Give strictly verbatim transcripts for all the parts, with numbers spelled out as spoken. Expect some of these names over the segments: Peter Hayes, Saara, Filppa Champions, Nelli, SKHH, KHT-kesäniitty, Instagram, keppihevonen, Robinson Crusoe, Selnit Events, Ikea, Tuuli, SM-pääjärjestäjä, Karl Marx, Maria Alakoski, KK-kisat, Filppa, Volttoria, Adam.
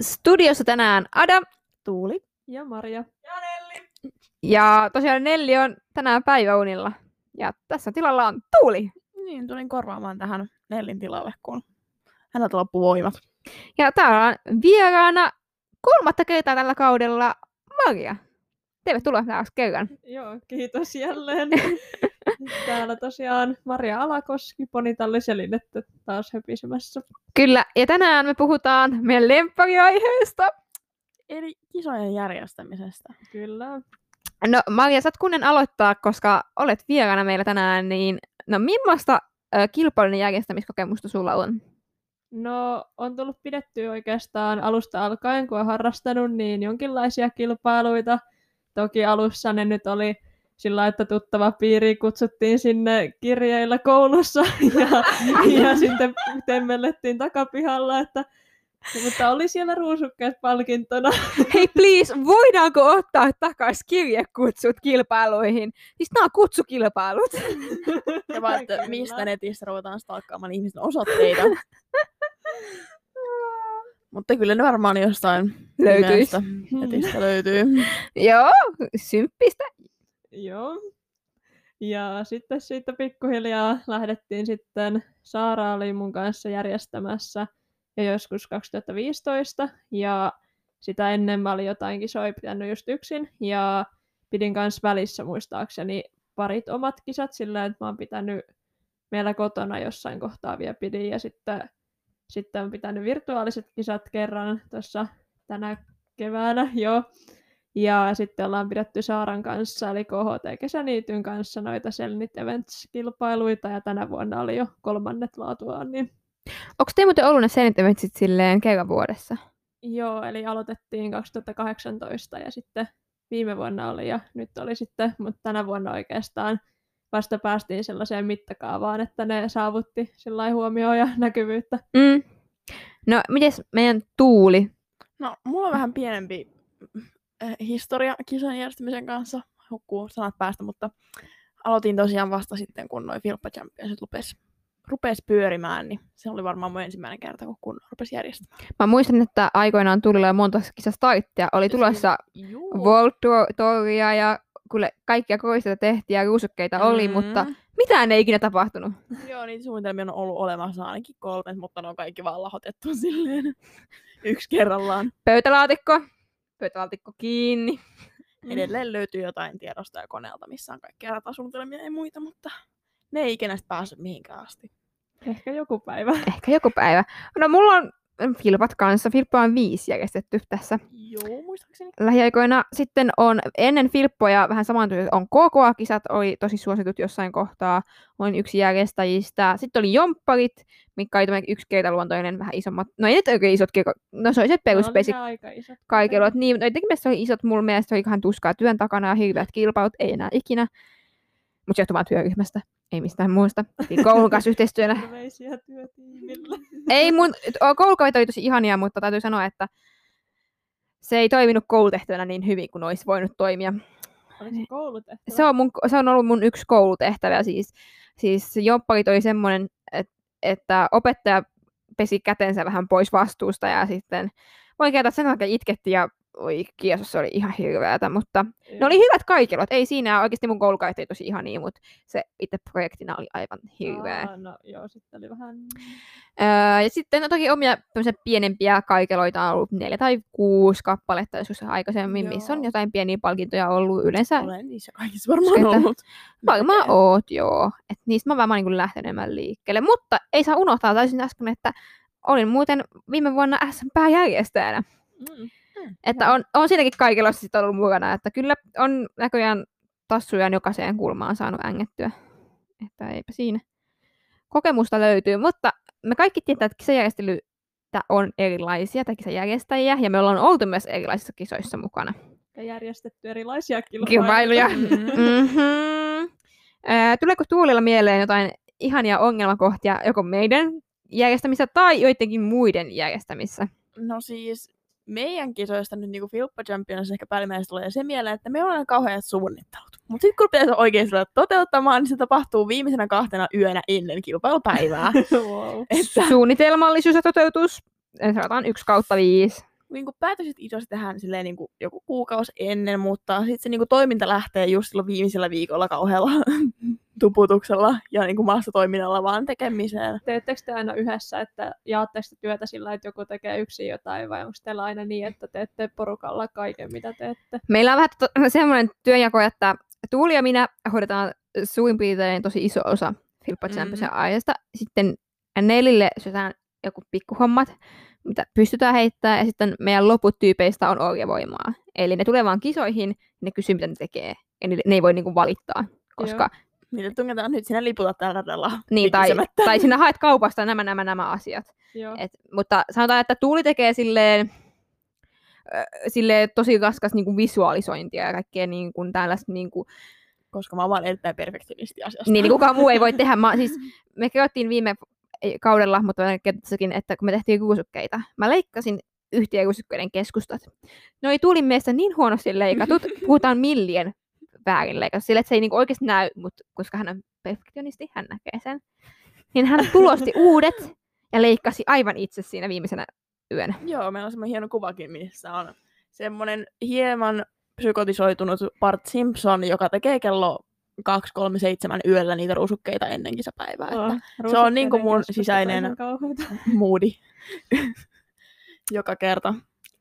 Studiossa tänään Adam, Tuuli ja Maria ja Nelli. Ja tosiaan Nelli on tänään päiväunilla. Ja tässä tilalla on Tuuli. Niin, tulin korvaamaan tähän Nellin tilalle, kun häneltä loppu voimat. Ja täällä on vieraana kolmatta kertaa tällä kaudella Maria. Tervetuloa taas kerran. Joo, kiitos jälleen. Täällä tosiaan Maria Alakoski, ponitalli selinettä taas höpisemässä. Kyllä, ja tänään me puhutaan meidän lemppariaiheesta. Eli kisojen järjestämisestä. Kyllä. No Maria, saat kunnen aloittaa, koska olet vieraana meillä tänään, niin no millaista ö, kilpailun järjestämiskokemusta sulla on? No, on tullut pidettyä oikeastaan alusta alkaen, kun olen harrastanut, niin jonkinlaisia kilpailuita. Toki alussa ne nyt oli sillä, että tuttava piiri kutsuttiin sinne kirjeillä koulussa ja, ja sitten temmellettiin takapihalla, että mutta oli siellä ruusukkeet palkintona. Hei please, voidaanko ottaa takaisin kirjekutsut kilpailuihin? Siis nämä on kutsukilpailut. Ja vaan, että mistä netistä ruvetaan stalkkaamaan ihmisten osoitteita. Mutta kyllä ne varmaan jostain nimestä netistä löytyy. Joo, symppistä. Joo. Ja sitten siitä pikkuhiljaa lähdettiin sitten, Saara oli mun kanssa järjestämässä ja joskus kaksituhattaviisitoista, ja sitä ennen mä olin jotain kisoja pitänyt just yksin, ja pidin kanssa välissä muistaakseni parit omat kisat sillä, että mä oon pitänyt meillä kotona jossain kohtaa vielä pidin, ja sitten, sitten on pitänyt virtuaaliset kisat kerran tuossa tänä keväänä, joo. Ja sitten ollaan pidetty Saaran kanssa, eli K H T-kesäniityn kanssa noita Selnit Events-kilpailuita, ja tänä vuonna oli jo kolmannet laatuaan, niin onko te muuten ollut ne Selnit Eventsit silleen kerran vuodessa? Joo, eli aloitettiin kaksituhattakahdeksantoista ja sitten viime vuonna oli ja nyt oli sitten, mutta tänä vuonna oikeastaan vasta päästiin sellaiseen mittakaavaan, että ne saavutti sellainen huomioon ja näkyvyyttä. Mm. No, mites meidän Tuuli? No, mulla on vähän pienempi äh, historia kisan järjestämisen kanssa. Hukkuu sanat päästä, mutta aloitin tosiaan vasta sitten, kun noi Filppa Championsit lupesi. rupesi pyörimään, niin se oli varmaan mun ensimmäinen kerta, kun rupesi järjestämään. Mä muistan, että aikoinaan tulilla jo monta kisastarttia. Oli tulossa Volttoria ja kyllä kaikkia koisteita tehtiin ja ruusukkeita mm. oli, mutta mitään ei ikinä tapahtunut. Joo, niitä suunnitelmia on ollut olemassa ainakin kolme, mutta ne on kaikki vaan lahotettu silleen yksi kerrallaan. Pöytälaatikko, pöytälaatikko kiinni. Edelleen löytyy jotain tiedostoja koneelta, missä on kaikkia ratasuunnitelmia ja muita, mutta ne ei ikinä pääse mihinkään asti. Ehkä joku päivä. Ehkä joku päivä. No mulla on Filpat kanssa. Filppa on viisi järjestetty tässä. Joo, muistaakseni. Lähiaikoina sitten on ennen Filppoja vähän samantunut. On K K-kisat, oli tosi suositut jossain kohtaa. Olin yksi järjestäjistä. Sitten oli jompparit, mikä oli tämmöinen yksi kertaluontoinen, vähän isommat. No ei ne oikein isot kertaluontoiset. No se oli se peruspesi. No aika isot. Kaikilla. Niin, no jotenkin mielestä oli isot. Mulla mielestä oli ihan tuskaa työn takana ja hirveät kilpailut. Ei enää ikinä. Mutta se johtui vaan työryhmästä. Ei mistään muusta. Koulun kanssa yhteistyönä. Ei mun, koulukavit oli tosi ihania, mutta täytyy sanoa, että se ei toiminut koulutehtävänä niin hyvin kuin olisi voinut toimia. Se, se, on mun, se on ollut mun yksi koulutehtävä. Siis, siis jompparit oli semmoinen, et, että opettaja pesi kätensä vähän pois vastuusta ja sitten voin kertoa, että sen takia itketti ja oi, kiesos, se oli ihan hirveätä, mutta joo, ne oli hyvät kaikilla. Ei siinä oikeasti mun koulukaat ei tosi ihania, mutta se itse projektina oli aivan hirveä. Aa, no joo, sitten oli vähän öö, ja sitten no, toki omia tämmöisiä pienempiä kaikeloita on ollut neljä tai kuusi kappaletta joskus aikaisemmin, joo, missä on jotain pieniä palkintoja ollut yleensä. Olen niissä kaikissa varmaan ollut. Varmaan oot, joo. Et niistä mä vaan niin kuin lähten enemmän liikkeelle. Mutta ei saa unohtaa täysin äsken, että olin muuten viime vuonna S M-pääjärjestäjänä. Mm. Että on, on siinäkin kaikilla sitten ollut mukana, että kyllä on näköjään tassujaan jokaiseen kulmaan saanut ängettyä. Että eipä siinä. Kokemusta löytyy, mutta me kaikki tietää, että kisajärjestelyitä on erilaisia, tai kisajärjestäjiä, ja me ollaan oltu myös erilaisissa kisoissa mukana. Ja järjestetty erilaisia kilpailuja. Mm-hmm. Tuleeko Tuulilla mieleen jotain ihania ongelmakohtia, joko meidän järjestämissä tai joidenkin muiden järjestämissä? No siis meidän kisoista nyt niin kuin Filppa Champions ehkä päällimmäisenä tulee se mieleen, että meillä on kauheat suunnittelut. Mutta sitten kun pitäisi oikeasti ruveta toteuttamaan, niin se tapahtuu viimeisenä kahtena yönä ennen kilpailupäivää. Wow. Että suunnitelmallisuus ja toteutus, sanotaan yksi kautta viisi. niin kuin päätösit isosti tähän silleen niin kuin joku kuukausi ennen, mutta sitten se niin kuin toiminta lähtee just silloin viimeisellä viikolla kauhealla tuputuksella ja niin kuin massatoiminnalla vaan tekemiseen. Teettekö te aina yhdessä, että jaatte sitä työtä sillä, että joku tekee yksin jotain, vai onko teillä aina niin, että teette porukalla kaiken, mitä teette? Meillä on vähän to- semmoinen työnjako, että Tuuli ja minä hoidetaan suurin piirtein tosi iso osa Filppa Championsin mm-hmm. aiheesta. Sitten Nellille syötään joku pikkuhommat, mitä pystytään heittämään, ja sitten meidän loput tyypeistä on orjavoimaa. Eli ne tulee vaan kisoihin, ne kysyy, mitä ne tekee, ja ne, ne ei voi niinku valittaa, koska... Joo. Niitä tungetaan nyt, sinä liputat tällä radalla. Niin, tai, tai sinä haet kaupasta nämä, nämä, nämä asiat. Et, mutta sanotaan, että Tuuli tekee silleen, äh, silleen tosi raskas niin kuin visualisointia ja kaikkea niin kuin tällaista... Niin kuin, koska mä oon vaan erittäin perfektionisti asiasta. Niin, niin kukaan muu ei voi tehdä. Mä, siis, me kerrottiin viime kaudella, mutta kertottiin, että kun me tehtiin ruusukkeita, mä leikkasin yhtiä ruusukkeiden keskustat. No ei Tuulin mielestä niin huonosti leikatut, puhutaan millien väärin leikatut. Sillä, että se ei niinku oikeasti näy, mutta koska hän on perfektionisti, hän näkee sen. Niin hän tulosti uudet ja leikkasi aivan itse siinä viimeisenä yönä. Joo, meillä on semmoinen hieno kuvakin, missä on semmoinen hieman... psykotisoitunut Bart Simpson, joka tekee kello kaksi kolme seitsemän yöllä niitä ruusukkeita ennen kisapäivää. Oh, se on niin kuin mun sisäinen moodi joka kerta.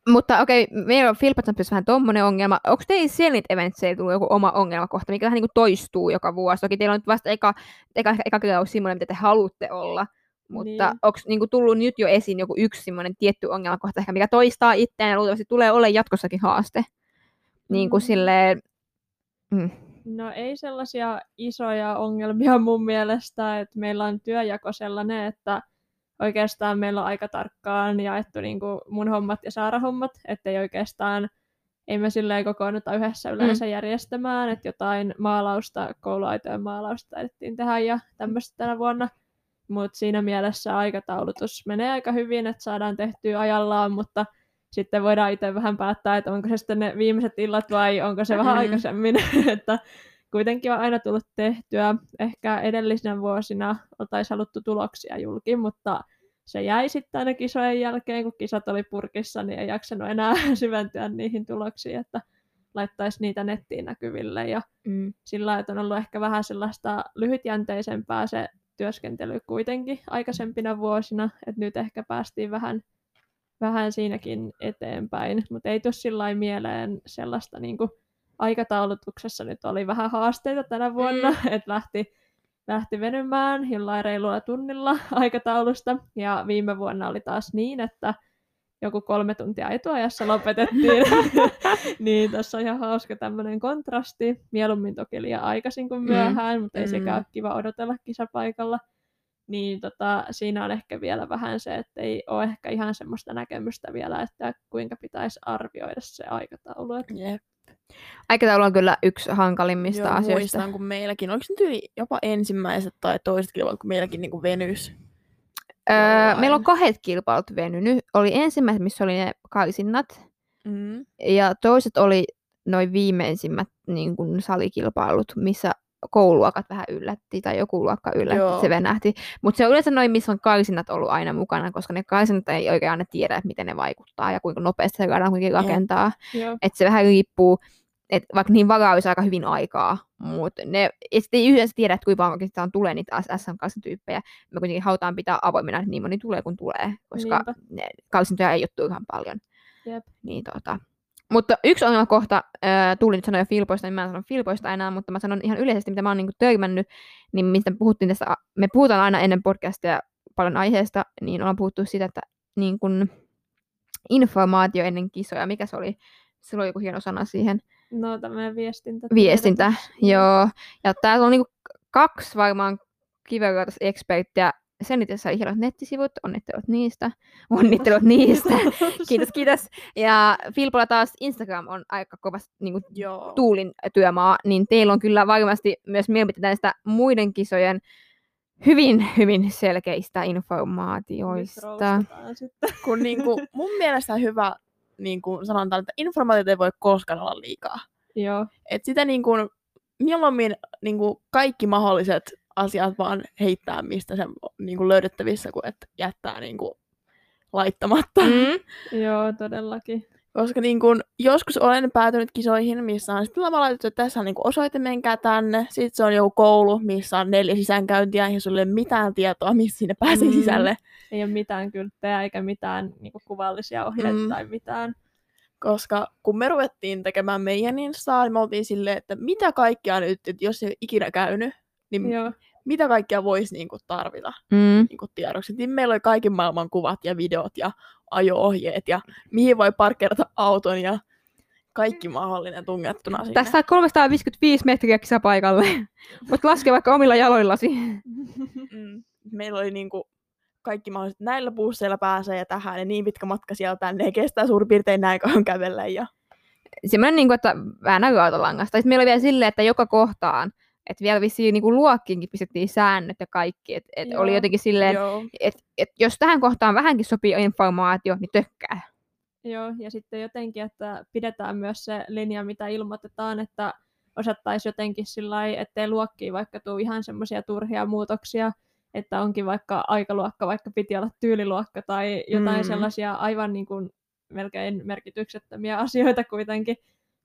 Mutta okei, okay, meillä on Filppa Champions vähän tommonen ongelma. Onko teillä Selnit Eventseillä tullut joku oma ongelmakohta, mikä vähän niin kuin toistuu joka vuosi? Toki teillä on nyt vasta eka, eka, eka kertaa semmoinen, mitä te haluatte olla. Mutta niin. Onko niinku tullut nyt jo esiin joku yksi semmoinen tietty ongelmakohta, ehkä mikä toistaa itseään ja luultavasti tulee olemaan jatkossakin haaste? Niin kuin silleen... Mm. No ei sellaisia isoja ongelmia mun mielestä, että meillä on työjako sellainen, että oikeastaan meillä on aika tarkkaan jaettu niin kuin mun hommat ja Saara hommat, ettei oikeastaan, ei me silleen kokoonnuta yhdessä yleensä mm. järjestämään, että jotain maalausta, kouluaitojen maalausta taidettiin tehdä ja tämmöistä tänä vuonna, mutta siinä mielessä aikataulutus menee aika hyvin, että saadaan tehtyä ajallaan, mutta sitten voidaan itse vähän päättää, että onko se sitten ne viimeiset illat vai onko se vähän aikaisemmin, että kuitenkin on aina tullut tehtyä. Ehkä edellisenä vuosina oltaisiin haluttu tuloksia julki, mutta se jäi sitten aina kisojen jälkeen, kun kisat oli purkissa, niin ei jaksanut enää syventyä niihin tuloksiin, että laittaisi niitä nettiin näkyville. Ja mm. sillä että on ollut ehkä vähän sellaista lyhytjänteisempää se työskentely kuitenkin aikaisempina vuosina, että nyt ehkä päästiin vähän Vähän siinäkin eteenpäin, mutta ei tule sillä mieleen sellaista, niin kuin aikataulutuksessa nyt oli vähän haasteita tänä vuonna, mm. että lähti, lähti venymään jollain reilulla tunnilla aikataulusta, ja viime vuonna oli taas niin, että joku kolme tuntia etuajassa lopetettiin, niin tässä on ihan hauska tämmöinen kontrasti, mieluummin toki liian aikaisin kuin myöhään, mm. mutta ei sekään ole kiva odotella kisapaikalla. Niin tota, siinä on ehkä vielä vähän se, että ei ole ehkä ihan semmoista näkemystä vielä, että kuinka pitäisi arvioida se aikataulu. Yep. Aikataulu on kyllä yksi hankalimmista Joo, asioista. Muistan, kun meilläkin, oliko nyt yli jopa ensimmäiset tai toiset kilpailut, kun meilläkin niin kuin venyisi? Öö, meillä on kahdet kilpailut venynyt. Oli ensimmäiset, missä oli ne kaisinnat, mm. ja toiset oli noin viimeisimmät niin kuin salikilpailut, missä... kouluakat vähän yllätti tai joku luokka yllätti, Joo. se venähti. Mutta se on yleensä noin, missä on kaisinnat ollut aina mukana, koska ne kaisinnat ei oikein aina tiedä, että miten ne vaikuttaa ja kuinka nopeasti se voidaan kuitenkin rakentaa. Että se vähän riippuu, että vaikka niin varaa olisi aika hyvin aikaa, mutta ne ei yhdessä tiedä, että kuinka oikeastaan tulee niitä S M-kaisintyyppejä. Me kuitenkin halutaan pitää avoimena, että niin moni tulee kun tulee, koska kaisintoja ei ole turhan paljon. Jep. Niin tota... Mutta yksi ongelmakohta, äh, Tuuli nyt sanoi jo Filpoista, niin mä en sano Filpoista enää, mutta mä sanon ihan yleisesti, mitä mä oon niinku törmännyt, niin mistä puhuttiin tästä, me puhutaan aina ennen podcastia paljon aiheesta, niin ollaan puhuttu siitä, että niin kun informaatio ennen kisoja, mikä se oli? Sillä oli joku hieno sana siihen. No tämmöinen viestintä. Viestintä, joo. Ja täällä on niinku kaksi varmaan kiverrautas eksperttiä. Sen itse asiassa nettisivut, onnittelut niistä, onnittelut niistä, kiitos, kiitos. Ja Filpalla taas Instagram on aika kovasti niin kuin Tuulin työmaa, niin teillä on kyllä varmasti myös mielipiteitä näistä muiden kisojen hyvin, hyvin selkeistä informaatioista. Kun niin kuin, mun mielestä hyvä niin kuin sanotaan, että informaatiota ei voi koskaan olla liikaa. Joo. Et sitä niin kuin, mieluummin niin kuin kaikki mahdolliset asiat vaan heittää, mistä se on niin kuin löydettävissä, kun et jättää niin kuin laittamatta. Mm. Joo, todellakin. Koska niin kun, joskus olen päätynyt kisoihin, missä on sitten laitettu, että tässä on niin osoite, menkää tänne. Sitten se on joku koulu, missä on neljä sisäänkäyntiä ja sulla ei ole mitään tietoa, missä sinne pääsee mm. sisälle. Ei ole mitään kylttejä eikä mitään niin kuvallisia ohjeita mm. tai mitään. Koska kun me ruvettiin tekemään meidän instaa, niin me oltiin silleen, että mitä kaikkea nyt, että jos ei ole ikinä käynyt, niin Joo. mitä kaikkea voisi niin kuin tarvita mm. niin kuin tiedoksi. Niin meillä oli kaiken maailman kuvat ja videot ja ajo-ohjeet ja mihin voi parkkeerata auton ja kaikki mahdollinen tungettuna sinne. Tässä on kolmesataaviisikymmentäviisi metriä kisapaikalle, mutta laske vaikka omilla jaloillasi. Mm. Meillä oli niin kuin kaikki mahdolliset, näillä busseilla pääsee ja tähän ja niin pitkä matka sieltä, ne kestää suurin piirtein näin kauan kävellä. Ja semmoinen, niin kuin, että vähän näkyy autolangasta. Sitten meillä oli vielä silleen, että joka kohtaan, että vielä vissiin niin kuin luokkiinkin pistettiin säännöt ja kaikki. Et, et joo, oli jotenkin silleen, että et, jos tähän kohtaan vähänkin sopii informaatio, niin tökkää. Joo, ja sitten jotenkin, että pidetään myös se linja, mitä ilmoitetaan, että osattaisiin jotenkin sillä lailla, ettei luokkiin vaikka tule ihan semmoisia turhia muutoksia, että onkin vaikka aikaluokka, vaikka piti olla tyyliluokka tai jotain mm. sellaisia aivan niin kuin melkein merkityksettömiä asioita kuitenkin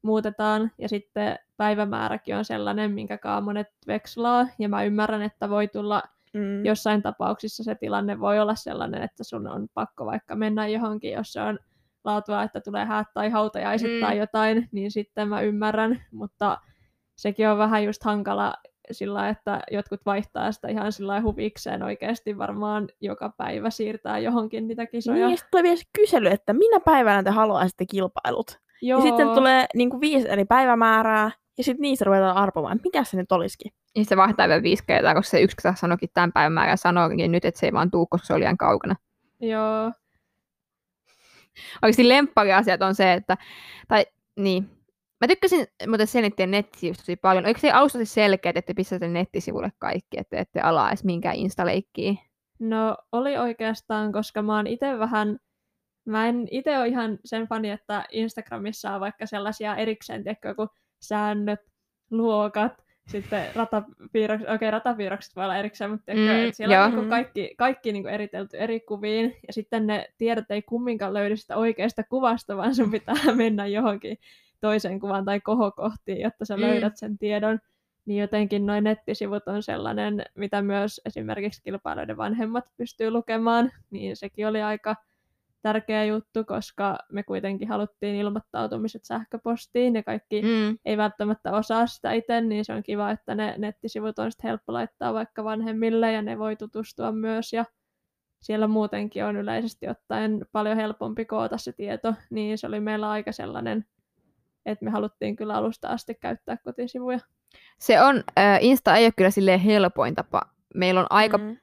muutetaan. Ja sitten päivämääräkin on sellainen, minkäkaan monet vekslaa. Ja mä ymmärrän, että voi tulla mm. jossain tapauksissa se tilanne voi olla sellainen, että sun on pakko vaikka mennä johonkin, jos se on laatua, että tulee häät tai hautajaiset mm. tai jotain, niin sitten mä ymmärrän. Mutta sekin on vähän just hankala sillä, että jotkut vaihtaa sitä ihan sillä huvikseen oikeasti varmaan joka päivä siirtää johonkin niitä kisoja. Niin, sitten tulee vielä kysely, että minä päivänä te haluaisitte kilpailut. Joo. Ja sitten tulee niin kuin viisi eri päivämäärää, ja sitten niissä ruvetaan arpomaan, että mikä se nyt olisikin. Ja se vaihtaa vielä viisi kertaa, koska se yksi kertaa sanoikin tämän päivämäärän ja sanoikin nyt, että se ei vaan tule, koska se oli ihan kaukana. Joo. Oikeasti lemppariasiat on se, että... Tai, niin. Mä tykkäsin muuten Selnittien nettisivusta tosi paljon. Oliko se alusta siis selkeä, että ette pistäisi nettisivulle kaikki, että ette alaa edes minkään instaleikkiä? No oli oikeastaan, koska mä oon ite vähän... Mä en ite ole ihan sen fani, että Instagramissa on vaikka sellaisia erikseen, tiedätkö, kun säännöt, luokat, sitten ratapiirrokset, okei okay, ratapiirrokset voi olla erikseen, mutta tiedätkö, mm, että siellä joo. on niin kuin kaikki, kaikki niin kuin eritelty eri kuviin, ja sitten ne tiedot ei kumminkaan löydy sitä oikeasta kuvasta, vaan sun pitää mennä johonkin toiseen kuvaan tai kohokohtiin, jotta sä mm. löydät sen tiedon, niin jotenkin noi nettisivut on sellainen, mitä myös esimerkiksi kilpailijoiden vanhemmat pystyy lukemaan, niin sekin oli aika tärkeä juttu, koska me kuitenkin haluttiin ilmoittautumiset sähköpostiin ja kaikki mm. ei välttämättä osaa sitä itse, niin se on kiva, että ne nettisivut on sitten helppo laittaa vaikka vanhemmille ja ne voi tutustua myös ja siellä muutenkin on yleisesti ottaen paljon helpompi koota se tieto, niin se oli meillä aika sellainen, että me haluttiin kyllä alusta asti käyttää kotisivuja. Se on, äh, Insta ei ole kyllä silleen helpoin tapa. Meillä on aika... Mm.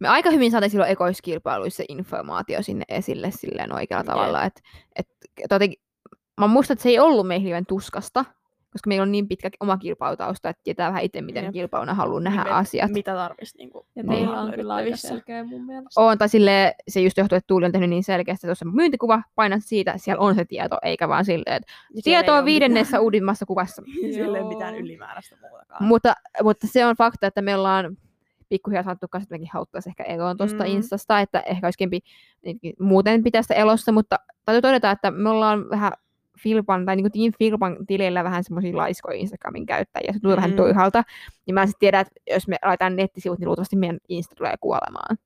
Me aika hyvin saatiin silloin ekoiskilpailuissa informaatio sinne esille silleen oikealla yeah. tavalla. Et, et, totenkin, mä muistan, että se ei ollut meillä hirveän tuskasta, koska meillä on niin pitkä oma kilpailutausta, että tietää vähän itse, miten yep. kilpailuna haluaa nähdä Miten, asiat. Mitä tarvitsisi. Niin ja teillä on kyllä aika selkeä mun mielestä. On, tai silleen, se just johtuu, että Tuuli on tehnyt niin selkeästi, että tuossa myyntikuva, painat siitä, siellä on se tieto, eikä vaan silleen, että tieto on viidennessä uudimmassa kuvassa. Siellä ei mitään ylimääräistä muutakaan. Mutta, mutta se on fakta, että me ollaan pikkuhiljaa saattu kanssa, että mekin hauttaisi ehkä eloon tuosta mm. Instasta, että ehkä olisikin muuten pitää sitä elossa, mutta täytyy todeta, että me ollaan vähän Filpan, tai niin kuin Team Filpan tilillä vähän semmoisia laiskoja Instagramin käyttäjiä, se tulee mm. vähän toihalta, niin mä sitten tiedän, että jos me laitetaan nettisivut, niin luultavasti meidän Insta tulee kuolemaan.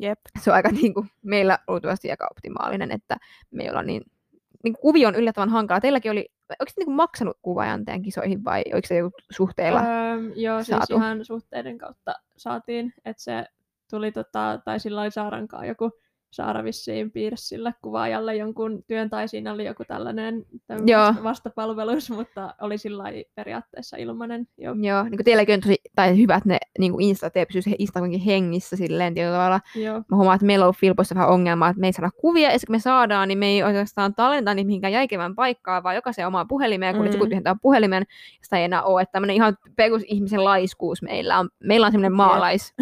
Jep. Se on aika niin kuin, meillä luultavasti aika optimaalinen, että meillä on niin, niin kuvio on yllättävän hankala. Teilläkin oli, oliko se niin maksanut kuvaajan teidän kisoihin vai oliko se joku suhteilla öö, joo, saatu? Siis ihan suhteiden kautta saatiin, että se tuli, tota, tai sillä oli Saarankaan joku, Saara vissiin piirsi sille kuvaajalle jonkun työn, tai siinä oli joku tällainen vastapalvelus, mutta oli sillä periaatteessa ilmainen. Jo. Joo, niin kuin teilläkin on tosi tai hyvät ne niin kuin Insta, te pysyy Instagramkin hengissä silleen tietyllä tavalla. Joo. Mä huomaan, että meillä on ollut Filpoissa vähän ongelmaa, että me ei saada kuvia, ja kun me saadaan, niin me ei oikeastaan tallentaa niitä mihinkään jäikevään paikkaan, vaan jokaisen omaan puhelimeen, kun mm. joku tyhjentää puhelimen, sitä ei enää ole. Että tämmöinen ihan perusihmisen laiskuus meillä on. Meillä on semmoinen maalais,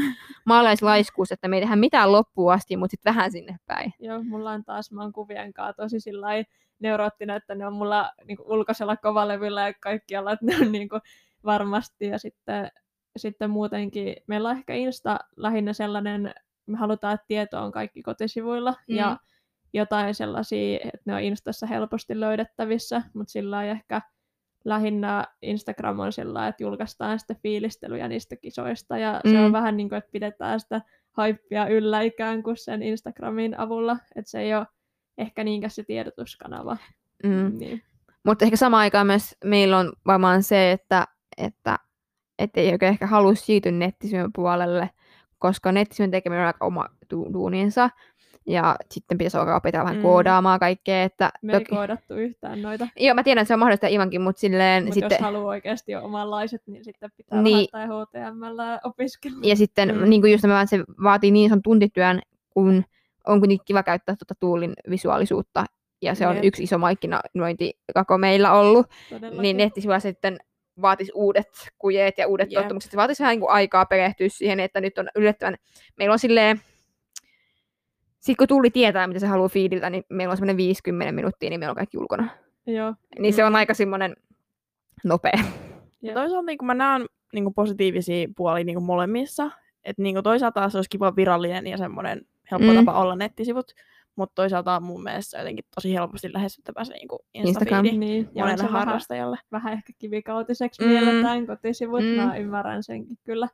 maalaislaiskuus, että me ei tehdä mitään loppuun asti, mutta sitten vähän sinne päin. Joo, mulla on taas, mä oon kuvien kaa tosi sillai neuroottinen, että ne on mulla niinku ulkoisella kovalevyllä ja kaikkialla, että ne on niinku varmasti ja sitten, sitten muutenkin, meillä on ehkä Insta lähinnä sellainen me halutaan, että tieto on kaikki kotisivuilla mm. ja jotain sellaisia, että ne on Instassa helposti löydettävissä, mutta sillä ei ehkä lähinnä Instagram on sillä, että julkaistaan sitten fiilistelyjä niistä kisoista ja mm. se on vähän niin kuin, että pidetään sitä haippia yllä ikään kuin sen Instagramin avulla, että se ei ole ehkä niinkäs se tiedotuskanava. Mm. Niin. Mutta ehkä samaan aikaan myös meillä on varmaan se, että, että ei oikein ehkä halua siirtyä nettisivujen puolelle, koska nettisivujen tekeminen on aika oma duuninsa. Ja sitten pitäisi alkaa opetella vähän mm. koodaamaan kaikkea. Että me ei toki... koodattu yhtään noita. Joo, mä tiedän, että se on mahdollista Ivankin, mutta silleen... Mut sitten... jos haluaa oikeasti jo omanlaiset, niin sitten pitää niin... vähän tai H T M L opiskella. Ja sitten mm. niin kuin just nämä, se vaatii niin sanon tuntityön, kun on kuitenkin kiva käyttää tuota Tuulin visuaalisuutta. Ja se on Jeet. yksi iso markkinointikako meillä ollut. Todellakin. Niin nettisivuilla sitten vaatisi uudet kujeet ja uudet Jeet. tottumukset. Se vaatisi vähän niin kuin aikaa perehtyä siihen, että nyt on yllättävän... Meillä on silleen... Sitten kun Tuuli tietää, mitä se haluaa fiidiltä, niin meillä on semmoinen viisikymmentä minuuttia, niin meillä on kaikki ulkona. Joo. Niin mm. se on aika semmoinen nopea. Ja toisaalta niin mä näen niin positiivisia puolia niin molemmissa. Että niin toisaalta se olisi kiva virallinen ja semmoinen helppo mm. tapa olla nettisivut. Mutta toisaalta mun mielestä jotenkin tosi helposti lähestyttävä se niin Insta-fiidi niin, monelle harrastajalle. Vähän, vähän ehkä kivikautiseksi mm. mielletään kotisivut, mm. mä ymmärrän senkin kyllä.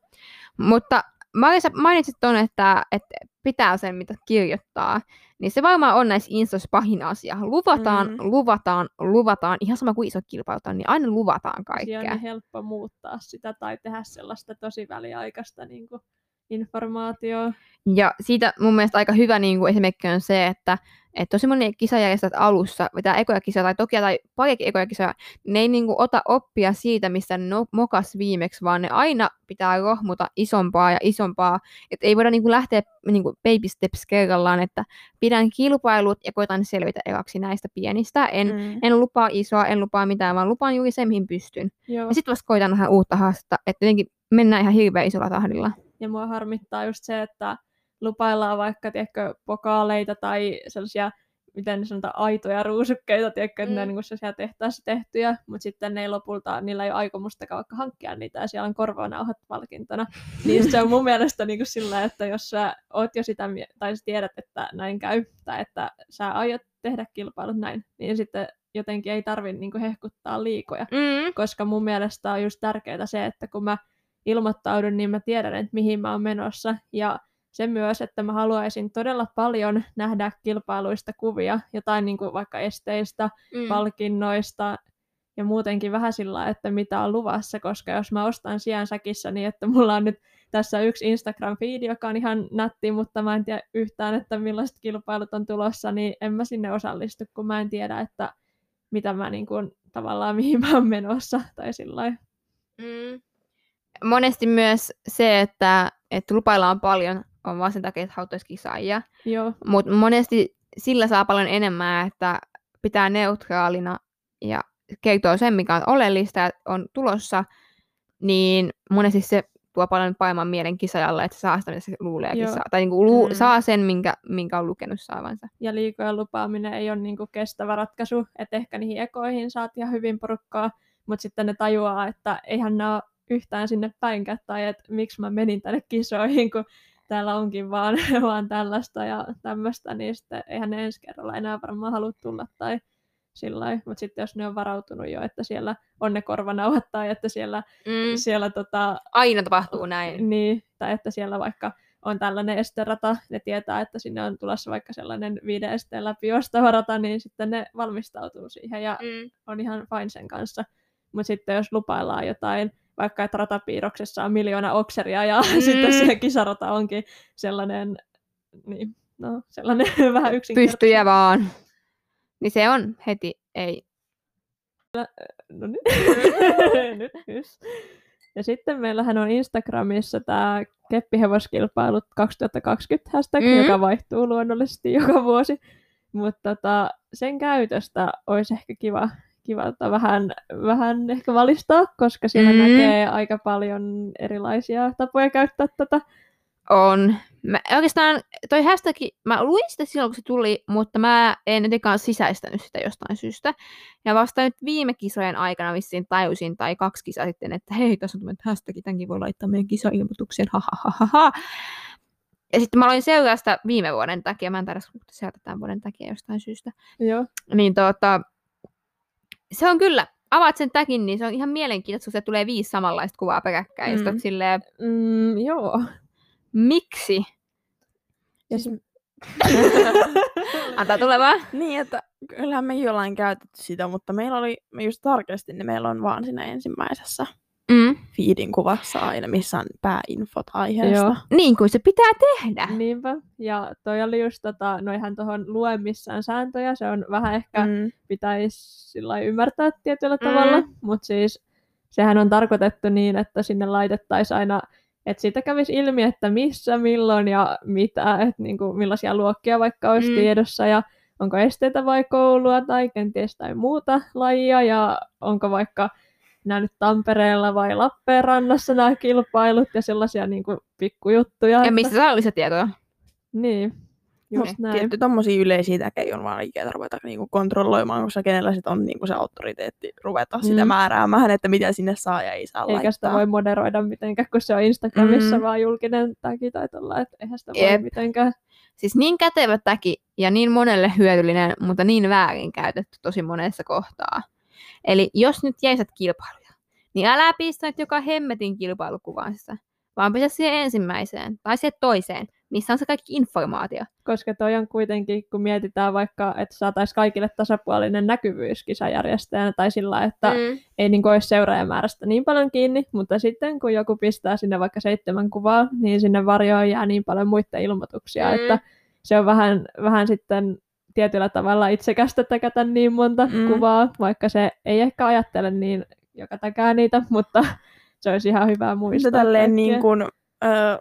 Mutta... Marisa, mainitsit tuon, että, että pitää sen, mitä kirjoittaa, niin se varmaan on näissä Instas pahin asia. Luvataan, mm. luvataan, luvataan, ihan sama kuin isot kilpailut on, niin aina luvataan kaikkea. Se on helppo muuttaa sitä tai tehdä sellaista tosi väliaikaista niin kuin informaatiota. Ja siitä mun mielestä aika hyvä niin kuin esimerkki on se, että et tosi moni kisajärjestäjät alussa, vetää ekoja kisoja tai tokia tai parikin ekoja kisoja, ne ei niin kuin ota oppia siitä, mistä ne no, mokas viimeksi, vaan ne aina pitää rohmuta isompaa ja isompaa. Et ei voida niin kuin lähteä niin kuin baby steps kerrallaan, että pidän kilpailut ja koitan selvitä eräksi näistä pienistä. En, mm. en lupaa isoa, en lupaa mitään, vaan lupaan juuri se, mihin pystyn. Joo. Ja sitten vasta koitan vähän uutta haastetta, että jotenkin mennään ihan hirveän isolla tahdilla. Ja mua harmittaa just se, että lupaillaan vaikka, tiedätkö, pokaaleita tai sellaisia, miten ne sanotaan, aitoja ruusukkeita, tiedätkö, että mm. ne on niin kuin sellaisia tehtaassa tehtyjä, mutta sitten ne ei lopulta, niillä ei ole aikomustakaan vaikka hankkia niitä, ja siellä on korvanauhat palkintona. Niin se on mun mielestä niin kuin sillä, että jos sä oot jo sitä, tai sä tiedät, että näin käy, tai että sä aiot tehdä kilpailut näin, niin sitten jotenkin ei tarvitse niin kuin hehkuttaa liikoja, mm. koska mun mielestä on just tärkeää se, että kun mä ilmoittaudun, niin mä tiedän, että mihin mä oon menossa, ja se myös, että mä haluaisin todella paljon nähdä kilpailuista kuvia, jotain niin kuin vaikka esteistä, mm. palkinnoista ja muutenkin vähän sillä, että mitä on luvassa, koska jos mä ostan sijaan säkissä, niin että mulla on nyt tässä yksi Instagram-fiidi, joka on ihan nätti, mutta mä en tiedä yhtään, että millaiset kilpailut on tulossa, niin en mä sinne osallistu, kun mä en tiedä, että mitä mä niin kuin, tavallaan mihin mä oon menossa tai sillain. Mm. Monesti myös se, että, että lupaillaan paljon, on vaan sen takia, että haluttaisiin kisaajia. Mutta monesti sillä saa paljon enemmän, että pitää neutraalina ja kertoo sen, mikä on oleellista ja on tulossa, niin monesti se tuo paljon paiman mielen kisaajalle, että se saa sitä, mitä se luulee kisaa. Tai niinku lu- mm. saa sen, minkä, minkä on lukenut saavansa. Ja liikoja lupaaminen ei ole niinku kestävä ratkaisu, että ehkä niihin ekoihin saat ihan hyvin porukkaa, mutta sitten ne tajuaa, että eihän nämä yhtään sinne päinkään, tai että miksi mä menin tänne kisoihin, kun täällä onkin vaan, vaan tällaista ja tämmöistä, niin sitten eihän ne ensi kerralla enää varmaan halua tulla tai sillä. Mutta sitten jos ne on varautunut jo, että siellä on ne korvanauhat tai että siellä... Mm. siellä tota, aina tapahtuu näin. Niin, tai että siellä vaikka on tällainen esterata, ne tietää, että sinne on tulossa vaikka sellainen viiden esteen läpi ostava rata, niin sitten ne valmistautuu siihen ja mm. on ihan fine sen kanssa. Mutta sitten jos lupaillaan jotain, vaikka että ratapiirroksessa on miljoona okseria ja mm. sitten se kisarata onkin sellainen, niin, no, sellainen vähän yksinkertainen. Pystyjä vaan. Niin se on heti, ei. No niin. Nyt, hys. Ja sitten meillähän on Instagramissa tämä keppihevoskilpailut kaksituhattakaksikymmentä hashtag, mm. joka vaihtuu luonnollisesti joka vuosi. Mutta tota, sen käytöstä olisi ehkä kiva. Kivalta vähän, vähän ehkä valistaa, koska siellä mm. näkee aika paljon erilaisia tapoja käyttää tätä. On. Mä, oikeastaan toi hashtag, mä luin sitä silloin, kun se tuli, mutta mä en jotenkaan sisäistänyt sitä jostain syystä. Ja vasta nyt viime kisojen aikana vissiin tajusin, tai kaksi kisaa sitten, että hei, tässä on tämmöinen hashtag, tämänkin voi laittaa meidän kisailmoitukseen, ha ha ha ha ha. Ja sitten mä aloin seuraa sitä viime vuoden takia, mä en tarvitse seurata tämän vuoden takia jostain syystä. Joo. Niin tota, se on kyllä, avaat sen tagin, niin se on ihan mielenkiintoista, kun se tulee viisi samanlaista kuvaa peräkkäin. Mm. Ja silleen, mm, joo. Miksi? Ja se... Antaa tulemaan. Niin, että kyllähän me jollain käytetty sitä, mutta meillä oli, me just tarkasti, niin meillä on vaan siinä ensimmäisessä mm. feedin kuvassa aina, missä on pääinfot aiheesta. Joo. Niin kuin se pitää tehdä. Niinpä. Ja toi oli just tota, noihän tohon lue missään sääntöjä, se on vähän ehkä, mm. pitäisi sillä ymmärtää tietyllä mm. tavalla, mutta siis sehän on tarkoitettu niin, että sinne laitettaisiin aina, että siitä kävisi ilmi, että missä, milloin ja mitä, että niinku millaisia luokkia vaikka olisi mm. tiedossa ja onko esteitä vai koulua tai kenties tai muuta lajia ja onko vaikka nämä nyt Tampereella vai Lappeenrannassa nämä kilpailut ja sellaisia niinku pikkujuttuja. Ja että... mistä saa lisätietoja? Niin, just no, näin. Tietty tommosia yleisiä täkejä on vaan ikinä ruveta niinku kontrolloimaan, koska kenellä sit on niinku se autoriteetti ruveta mm. sitä määräämään, että mitä sinne saa ja ei saa eikä laittaa. Eikä sitä voi moderoida mitenkään, kun se on Instagramissa mm. vaan julkinen tagi tai tuolla, että eihän sitä voi yep. mitenkään. Siis niin kätevä tagi ja niin monelle hyödyllinen, mutta niin väärin käytetty tosi monessa kohtaa. Eli jos nyt jäisät kilpailuja, niin älä pistä nyt joka hemmetin kilpailukuvansa, vaan pistä siihen ensimmäiseen tai siihen toiseen, missä on se kaikki informaatio. Koska toi on kuitenkin, kun mietitään vaikka, että saataisiin kaikille tasapuolinen näkyvyys kisajärjestäjänä tai sillä, että mm. ei niin kuin olisi seuraajamäärästä niin paljon kiinni, mutta sitten kun joku pistää sinne vaikka seitsemän kuvaa, niin sinne varjoon jää niin paljon muita ilmoituksia, mm. että se on vähän, vähän sitten... tietyllä tavalla itsekästä täkätä niin monta mm. kuvaa, vaikka se ei ehkä ajattele niin, joka täkää niitä, mutta se olisi ihan hyvä muistaa. Tälleen niin kuin äh,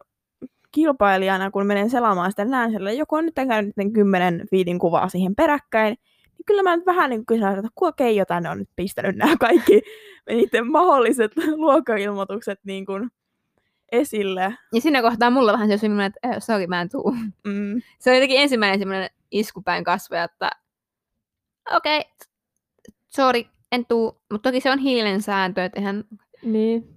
kilpailijana, kun menen selaamaan sitä, näen silleen, joku on nyt täkännyt kymmenen feedin kuvaa siihen peräkkäin, niin kyllä mä nyt vähän niin kuin sanoin, että okei, jotain ne on nyt pistänyt nämä kaikki niiden mahdolliset luokkailmoitukset niin kuin esille. Ja siinä kohtaa mulla vähän se, että eh, sorry, mä en tuu. Mm. Se oli jotenkin ensimmäinen semmoinen iskupäin kasvoja, että okei, okay, sorry, en tuu. Mutta toki se on hiilen sääntö, että eihän niin.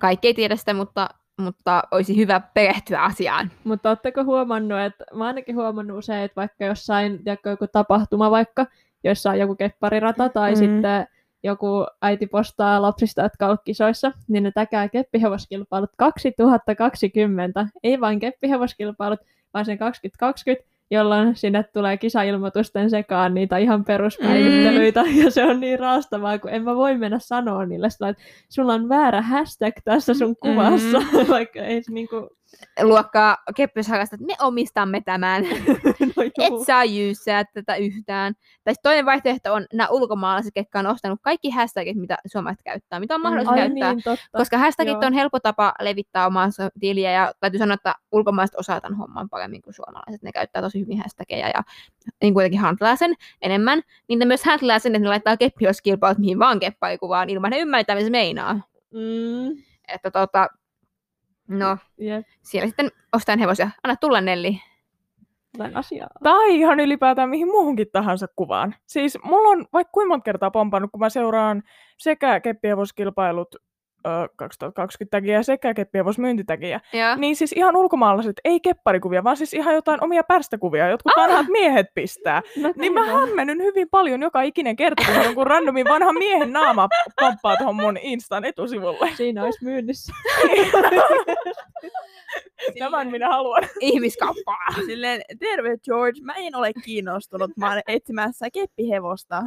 Kaikki ei tiedä sitä, mutta, mutta olisi hyvä perehtyä asiaan. Mutta ootteko huomannut, että mä ainakin huomannut usein, että vaikka jossain, tiedätkö, joku tapahtuma vaikka, jossa on joku kepparirata tai mm-hmm. sitten joku äiti postaa lapsista, jotka on kisoissa, niin ne täkää keppihevoskilpailut kaksituhattakaksikymmentä. Ei vain keppihevoskilpailut, vaan sen kaksituhattakaksikymmentä, jolloin sinne tulee kisailmoitusten sekaan niitä ihan peruspäivittelyitä, mm. ja se on niin raastavaa, kun en mä voi mennä sanoa niille sillä, että sulla on väärä hashtag tässä sun kuvassa, mm. vaikka ei se niinku... Luokkaa keppisharrasta, että me omistamme tämän, no et saa jyysää tätä yhtään. Tai toinen vaihtoehto on nämä ulkomaalaiset, ketkä on ostanut kaikki hashtagit, mitä suomalaiset käyttää, mitä on mahdollista Ai käyttää, niin, koska hashtagit Joo. on helppo tapa levittää omaa tiliä, ja täytyy sanoa, että ulkomaalaiset osaa tämän homman paremmin kuin suomalaiset, ne käyttää tosi hyvin hashtageja, ja niin kuitenkin handlaa sen enemmän, niin ne myös handlaa sen, että ne laittaa keppihioskilpailut mihin vaan keppaikuvaan, ilman ne ymmärtää, mitä se meinaa. Mm. Että tota... No, yep. Siellä sitten ostaen hevosia. Anna tulla, Nelli. Jotain asiaa. Tai ihan ylipäätään mihin muuhunkin tahansa kuvaan. Siis mulla on vaikka kuinka monta kertaa pompannut, kun mä seuraan sekä keppihevoskilpailut kaksituhattakaksikymmentä-takia sekä keppihevosmyyntitäkiä. Niin siis ihan ulkomaalaiset, ei kepparikuvia, vaan siis ihan jotain omia pärstäkuvia, jotkut Aa! vanhat miehet pistää. No, niin mä hämmennyn hyvin paljon joka ikinen kerta, kun jonkun randomin vanhan miehen naama pomppaa tuohon mun Instan etusivulle. Siinä olisi myynnissä. Tämän minä haluan. Ihmiskauppaa. Silleen, terve George, mä en ole kiinnostunut, mä oon etsimässä keppihevosta.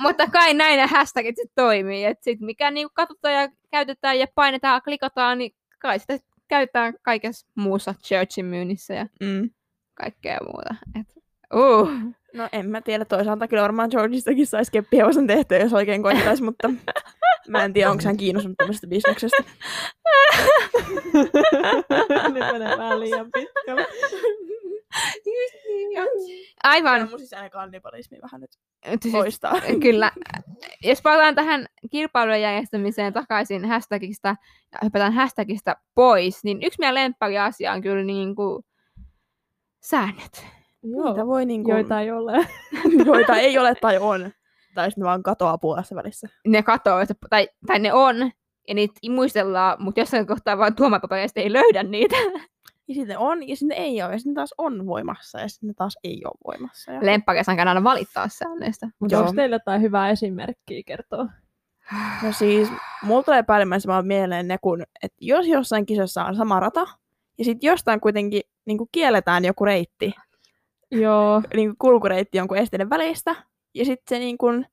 Mutta kai näin nämä hashtagit sitten toimii, että sitten mikä niinku katsotaan ja käytetään ja painetaan ja klikataan, niin kai sitä käytetään kaikessa muussa churchin myynnissä ja mm. kaikkea muuta. Et, uh. No en mä tiedä, toisaalta kyllä varmaan Georgistakin saisi keppihevosen tehtyä, jos oikein koittaisi, mutta mä en tiedä, onko hän kiinnostunut tämmöisestä bisneksestä. Nyt menee vähän liian pitkälle. Aivan. Tämä mun siis aina kannibalismi vähän nyt poistaa. Kyllä. Jos palataan tähän kilpailujen järjestämiseen takaisin hashtagista ja hypätään hashtagista pois, niin yksi meidän lemppari asia on kyllä niin kuin säännöt. Joo. Niitä voi niin kuin... Joita ei ole. Joita ei ole tai on. Tai sitten ne vaan katoaa puolessa välissä. Ne katoaa, tai, tai ne on, ja niitä muistellaan, mutta jossain kohtaa vaan tuomapapereista ei löydä niitä. Ja sitten on, ja sitten ei ole, ja sitten taas on voimassa, ja sitten taas ei ole voimassa. Ja... Lemppäkesän kannattaa valittaa säännöistä. Mutta onko teillä jotain hyvää esimerkkiä kertoa? No siis, mulla tulee päällimmäisenä vaan mieleen ne, kun, että jos jossain kisassa on sama rata, ja sitten jostain kuitenkin niin kuin kielletään joku reitti, joo. Niin kuin kulkureitti jonkun esteiden välistä, ja sitten se niin kuin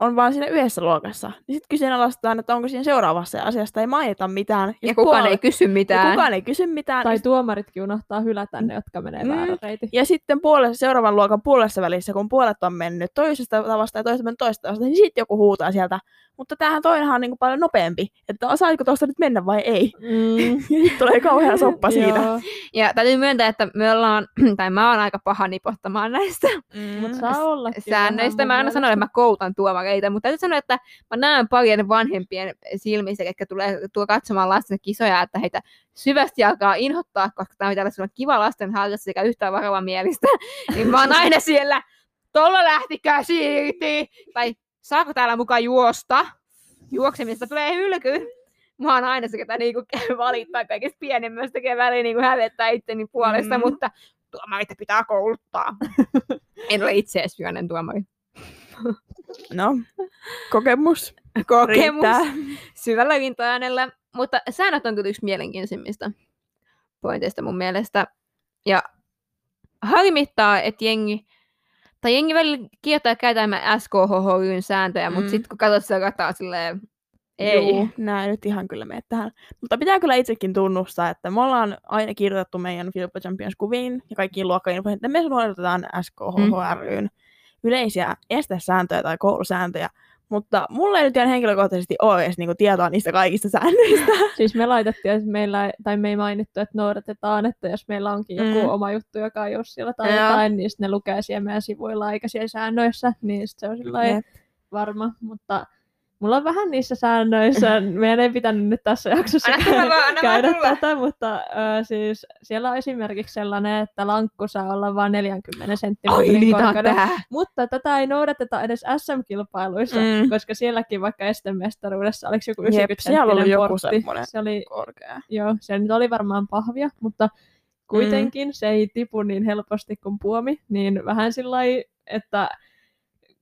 on vaan siinä yhdessä luokassa. Niin sitten kyseenalaistaan, että onko siinä seuraavassa asiasta ei mainita mitään. Ja, ja kukaan puol- ei kysy mitään. Ja kukaan ei kysy mitään. Tai tuomaritkin unohtaa hylätä ne, jotka menee mm. väärä reitin. Ja sitten puolessa, seuraavan luokan puolessa välissä, kun puolet on mennyt toisesta tavasta ja toista mennyt toista tavasta, niin sitten joku huutaa sieltä. Mutta tämähän toinenhan on niin kuin paljon nopeampi. Että saatko tuosta nyt mennä vai ei? Mm. Tulee kauhean soppa siitä. Ja täytyy myöntää, että me ollaan, tai mä oon aika paha nipottamaan näistä mm. säännöistä. Mä aina sanon, että mä koutan tuomaan. Reitä, mutta täytyy sanoa, että mä näen paljon vanhempien silmissä, ketkä tulee tuo katsomaan lasten kisoja, että heitä syvästi alkaa inhottaa, koska tämä on tällaisella kiva lasten hallitus sekä yhtään varovamielistä. Niin mä oon aina siellä, tolla lähtikää siirti, tai saako täällä mukaan juosta? Juoksemista tulee hylky. Mä oon aina se, ketä niinku valittaa kaikista pienemmästä väliin niinku hävettää itteni puolesta, mm-hmm. mutta tuomarita pitää kouluttaa. En ole itse edes juonen tuomari. No, kokemus. Kokemus riittää. Syvällä rintaäänellä. Mutta säännöt on kyllä yksi mielenkiintoisimmista pointeista mun mielestä. Ja harmittaa, että jengi, tai jengi välillä kiertää käytämään S K H H:n sääntöjä, mm. mutta sitten kun katsot sitä rataa silleen, ei. Juu, nää nyt ihan kyllä mene tähän. Mutta pitää kyllä itsekin tunnustaa, että me ollaan aina kirjoitettu meidän Filppa Champions kuviin ja kaikkiin luokkainfoihin, että me suoritetaan S K H H Ry:n. Mm. yleisiä estesääntöjä tai koulusääntöjä, mutta mulla ei nyt ihan henkilökohtaisesti ole edes niinku tietoa niistä kaikista säännöistä. Siis me laitettiin, että meillä, tai me ei mainittu, että noudatetaan, että jos meillä onkin joku mm. oma juttu, joka ei ole siellä tai jotain, niin sitten ne lukee siellä meidän sivuilla aikaisia säännöissä, niin se on sellainen varma, mutta mulla on vähän niissä säännöissä, meidän ei pitänyt nyt tässä jaksossa käydä tätä, mutta ö, siis siellä on esimerkiksi sellainen, että lankku saa olla vain neljäkymmentä senttimetrin korkeuden, mutta tätä ei noudateta edes S M-kilpailuissa, mm. koska sielläkin vaikka estemestaruudessa, oliko joku yhdeksänkymmentä senttinen portti, se oli korkea. Joo, siellä nyt oli varmaan pahvia, mutta kuitenkin mm. se ei tipu niin helposti kuin puomi, niin vähän sillai, että...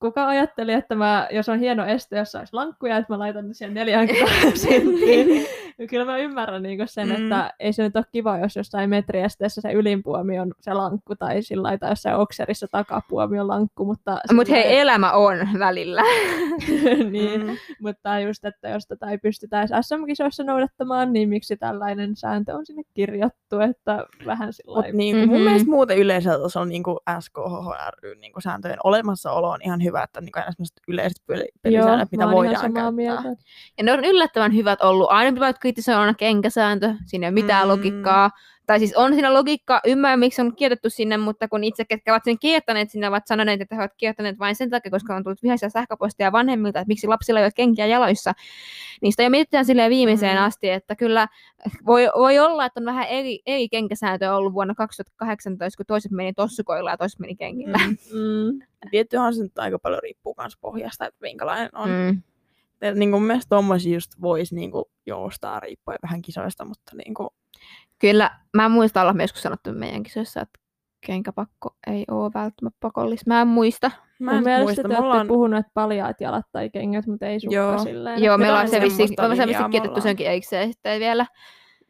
Kuka ajatteli, että mä, jos on hieno este, jos saisi lankkuja, että mä laitan ne siihen neljäkymmentä senttiin. Kyllä mä ymmärrän niinku sen, mm. että ei se nyt ole kiva, jos jossain metriesteessä se ylinpuomi on se lankku tai sillä tai jossain okserissa takapuomi on lankku. Mutta Mut hei, ei... elämä on välillä. Niin, mm. mutta just, että jos tätä ei pystytä S M-kisoissa noudattamaan, niin miksi tällainen sääntö on sinne kirjattu, että vähän sillä lailla. Niin, mm-hmm. Mun mielestä muuten yleensä tuossa on niin S K H H R:n niin sääntöjen olemassaolo on ihan hyvä. Hyvä, että on niin aina sellaiset yleiset pelisäännöt, mitä voidaan käyttää. Mieltä. Ja ne on yllättävän hyvät ollut. Aina vaikka kritisoidaan aina kenkäsääntö, siinä ei ole mitään mm. logiikkaa. Tai siis on siinä logiikkaa, ymmärrän miksi on kiertetty sinne, mutta kun itse ketkä ovat sen kiertäneet, sinne ovat sanoneet, että he ovat kiertäneet vain sen takia, koska on tullut vihaisia sähköpostia vanhemmilta, että miksi lapsilla ei ole kenkiä jaloissa. Niistä jo mietitään silleen viimeiseen mm. asti, että kyllä voi, voi olla, että on vähän eri, eri kenkäsääntöä ollut vuonna kaksituhattakahdeksantoista, kun toiset meni tossukoilla ja toiset meni kengillä. Mm. Tietyhän se nyt aika paljon riippuu myös pohjasta, että minkälainen on. Mm. Niin kuin mielestäni tuommoisia just voisi niin kuin joustaa riippuen vähän kisoista, mutta niin kuin... Kyllä, mä en muista olla joskus sanottu meidän kisoissa, että kenkäpakko ei ole välttämättä pakollis. Mä en muista. Mä en muista. Mielestä te olette on... puhunut, että paljaat jalat tai kengät, mutta ei sukka silleen. Joo, meillä on se vissi kirjoitettu senkin eikseen sitten vielä.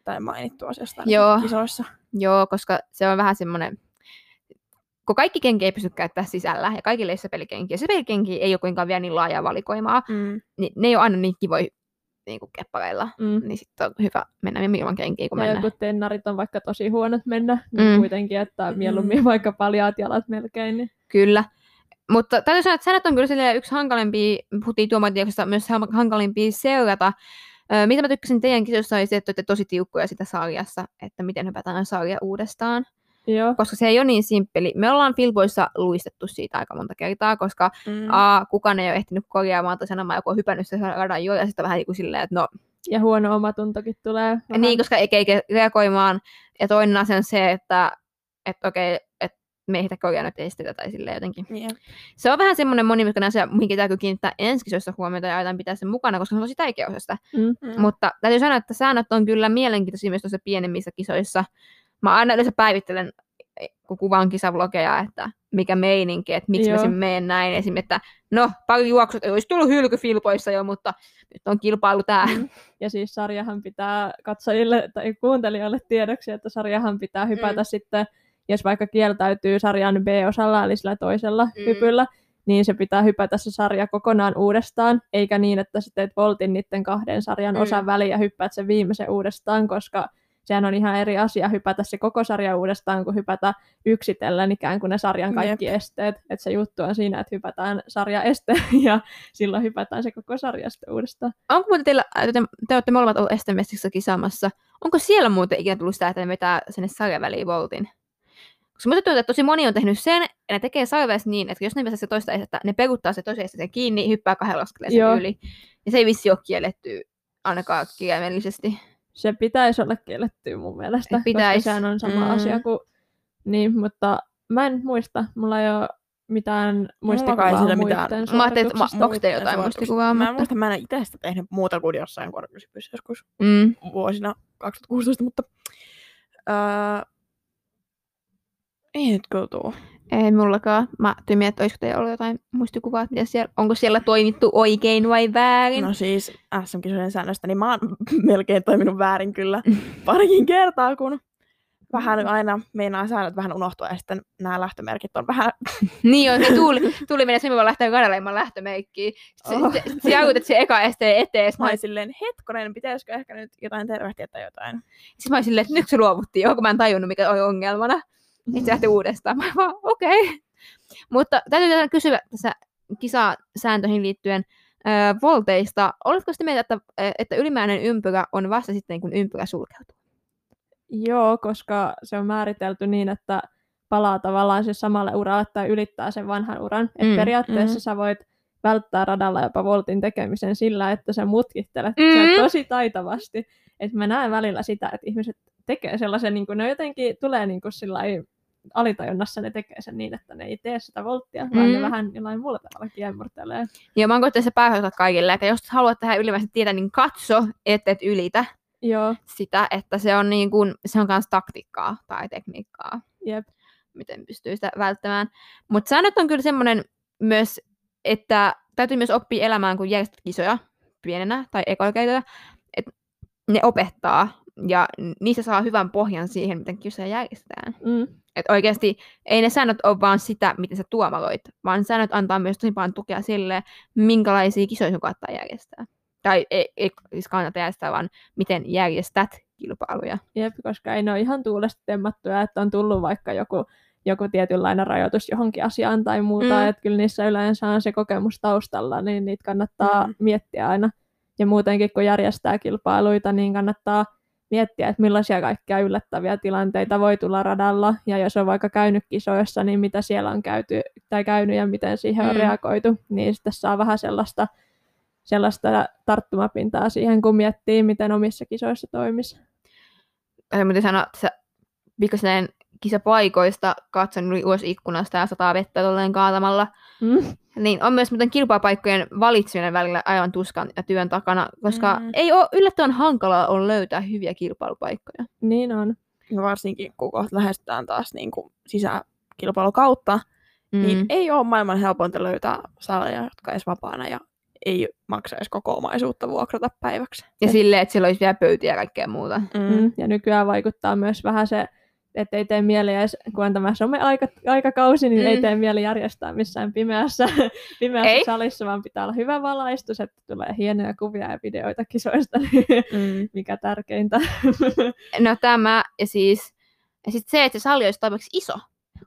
Tai mainittu asiasta joo. kisoissa. Joo, koska se on vähän semmoinen... Kun kaikki kenkiä ei pysty käyttämään sisällä, ja kaikille ei ole pelikenkiä. Se pelikenkiä ei ole kuinkaan vielä niin laajaa valikoimaa, mm. niin ne ei ole aina niin kivoja. Niinku keppareilla, mm. niin sitten on hyvä mennä ilman kenkiä, kun ja mennään. Ja joku tennarit on vaikka tosi huonot mennä, niin mm. kuitenkin, että mieluummin mm. vaikka paljaat jalat melkein. Niin. Kyllä. Mutta täytyy sanoa, että säännöt on kyllä yksi hankalempi, puhuttiin tuomaatioksesta, myös hankalimpia seurata. Ö, mitä mä tykkäsin teidän kisossa oli se, että olette tosi tiukkoja sitä sarjassa, että miten hypätään sarja uudestaan. Joo. Koska se ei ole niin simppeli. Me ollaan Filpoissa luistettu siitä aika monta kertaa, koska mm. a, kukaan ei ole ehtinyt korjaamaan tai sanomaan, joku on hypännyt sen radan jo, ja sitten vähän niin silleen, että no... Ja huono omatuntokin tulee. Vähän. Niin, koska ei eikä reagoimaan. Ja toinen asia on se, että et, okei, okay, että me ei sitä korjaa nyt estetä tai silleen jotenkin. Yeah. Se on vähän semmoinen monimutkainen asia, mihinkin täytyy kiinnittää ensikisoissa huomiota ja aina pitää sen mukana, koska se on tosi tärkeä osa sitä. Mm. Mutta täytyy sanoa, että säännöt on kyllä mielenkiintoisia myös tuossa pienemmissä kisoissa. mä aina yleensä päivittelen, kun kuvaan kisavlogeja, että mikä meininki, että miksi Joo. mä sen menen näin. Esim. Että no, paljon juoksut, ei olisi tullut hylky Filpoissa jo, mutta nyt on kilpailu tää. Ja siis sarjahan pitää katsojille tai kuuntelijoille tiedoksi, että sarjahan pitää hypätä mm. sitten, jos vaikka kieltäytyy sarjan B-osalla, eli sillä toisella mm. hypyllä, niin se pitää hypätä se sarja kokonaan uudestaan, eikä niin, että sä teet voltin niiden kahden sarjan mm. osan väliin ja hyppäät sen viimeisen uudestaan, koska sehän on ihan eri asia hypätä se koko sarja uudestaan, kuin hypätä yksitellen ikään kuin ne sarjan kaikki Jep. esteet. Että se juttu on siinä, että hypätään sarja este ja silloin hypätään se koko sarja sitten uudestaan. Onko muuten teillä, te olette molemmat olleet estemestiksessä kisaamassa, onko siellä muuten ikinä tullut sitä, että ne vetää sinne sarjaväliin voltin? Koska muuten tuntuu, että tosi moni on tehnyt sen, että ne tekee sarjavälissä niin, että jos ne vetää se toista estettä, ne peruuttaa se toisen estettä kiinni, hyppää kahdella askeleella yli. Ja se ei vissi ole kielletty ainakaan kirjaimellisesti. Se pitäisi olla kiellettyä mun mielestä, koska sehän on sama mm. asia kuin... Niin, mutta mä en muista. Mulla ei ole mitään muistikuvaa muiden mitään. Mä ajattelin, että ma- onko teillä jotain muistikuvaa? Mä en muista, mä en itse sitä tehnyt muuta kuin jossain korkeushypyssä joskus mm. vuosina kaksituhattakuusitoista, mutta... Äh, ei nyt kyllä tuu. Ei mullakaan. Mä tyymin, että olisiko teillä ollut jotain muistikuvaa, siellä, onko siellä toimittu oikein vai väärin? No siis S M-kisojen säännöstä, niin mä oon melkein toiminut väärin kyllä parikin kertaa, kun vähän aina meinaa säännöt vähän unohtua ja sitten nämä lähtömerkit on vähän... Niin on, se Tuuli, tuuli mennä sinne, mä lähtee kanaleimaan lähtömeikkiin. Sä jautat sen eka esteen eteen. Mä olin silleen, hetkonen, pitäisikö ehkä nyt jotain tervehtiä tai jotain? Sitten mä olin silleen, että nyt se luovuttiin, johon mä en tajunnut, mikä oli ongelmana. Itse lähti uudestaan. Mä vaan, okei. Okay. Mutta täytyy kysyä tässä kisasääntöihin liittyen äh, volteista. Oletko sitä mieltä, että, että ylimääräinen ympyrä on vasta sitten, kun ympyrä sulkeutuu? Joo, koska se on määritelty niin, että palaa tavallaan se samalle uralle tai ylittää sen vanhan uran. Et mm, periaatteessa mm. sä voit välttää radalla jopa voltin tekemisen sillä, että sä mutkittelet mm. sen tosi taitavasti. Et mä näen välillä sitä, että ihmiset tekee sellaisen, niin kuin ne jotenkin tulee niin kuin sillain alitajunnassa ne tekee sen niin, että ne ei tee sitä volttia, vaan mm. ne vähän jollain muulla tavalla kiemurtelee. Joo, mä oon koittanut se päähöntää kaikille, että jos haluat tehdä ylimääräisesti tietä, niin katso, et et ylitä Joo. sitä, että se on niin kuin, se on kans taktiikkaa tai tekniikkaa, Jep. miten pystyy sitä välttämään. Mutta säännöt on kyllä semmoinen myös, että täytyy myös oppia elämään, kun järjestät kisoja pienenä tai ekologioita, että ne opettaa. Ja niissä saa hyvän pohjan siihen, miten kisoja järjestetään. Mm. Että oikeasti ei ne säännöt ole vaan sitä, miten sä tuomaloit, vaan säännöt antaa myös tosi paljon tukea sille, minkälaisia kisoja sun kannattaa järjestää. Tai ei, ei siis kannata järjestää, vaan miten järjestät kilpailuja. Jep, koska ei ne ole ihan tuulesta temmattuja, että on tullut vaikka joku, joku tietynlainen rajoitus johonkin asiaan tai muuta. Mm. Että kyllä niissä yleensä on se kokemus taustalla, niin niitä kannattaa mm. miettiä aina. Ja muutenkin, kun järjestää kilpailuita, niin kannattaa miettiä, että millaisia kaikkia yllättäviä tilanteita voi tulla radalla, ja jos on vaikka käynyt kisoissa, niin mitä siellä on käyty, tai käynyt ja miten siihen on mm. reagoitu, niin sitten saa vähän sellaista, sellaista tarttumapintaa siihen, kun miettii, miten omissa kisoissa toimisi. Täytyy muuten sanoa, että pikkasen kisapaikoista katson yli ulos ikkunasta ja sataa vettä tolleen kaatamalla, mm. niin on myös muuten kilpapaikkojen valitseminen välillä aivan tuskan ja työn takana, koska mm. ei ole yllättävän hankalaa on löytää hyviä kilpailupaikkoja. Niin on. Ja varsinkin kun kohta lähestytään taas niin kuin sisäkilpailukautta, mm. niin ei ole maailman helpointa löytää saleja, jotka edes vapaana ja ei maksa edes koko omaisuutta vuokrata päiväksi. Ja Et... silleen, että siellä olisi vielä pöytiä ja kaikkea muuta. Mm. Ja nykyään vaikuttaa myös vähän se, että ei tee mieli edes, kun on tämä some-aikakausi, niin mm. ei tee mieli järjestää missään pimeässä, pimeässä salissa, vaan pitää olla hyvä valaistus, että tulee hienoja kuvia ja videoita kisoista, mm. mikä tärkeintä. No tämä, ja siis ja sit se, että se sali olisi tarpeeksi iso.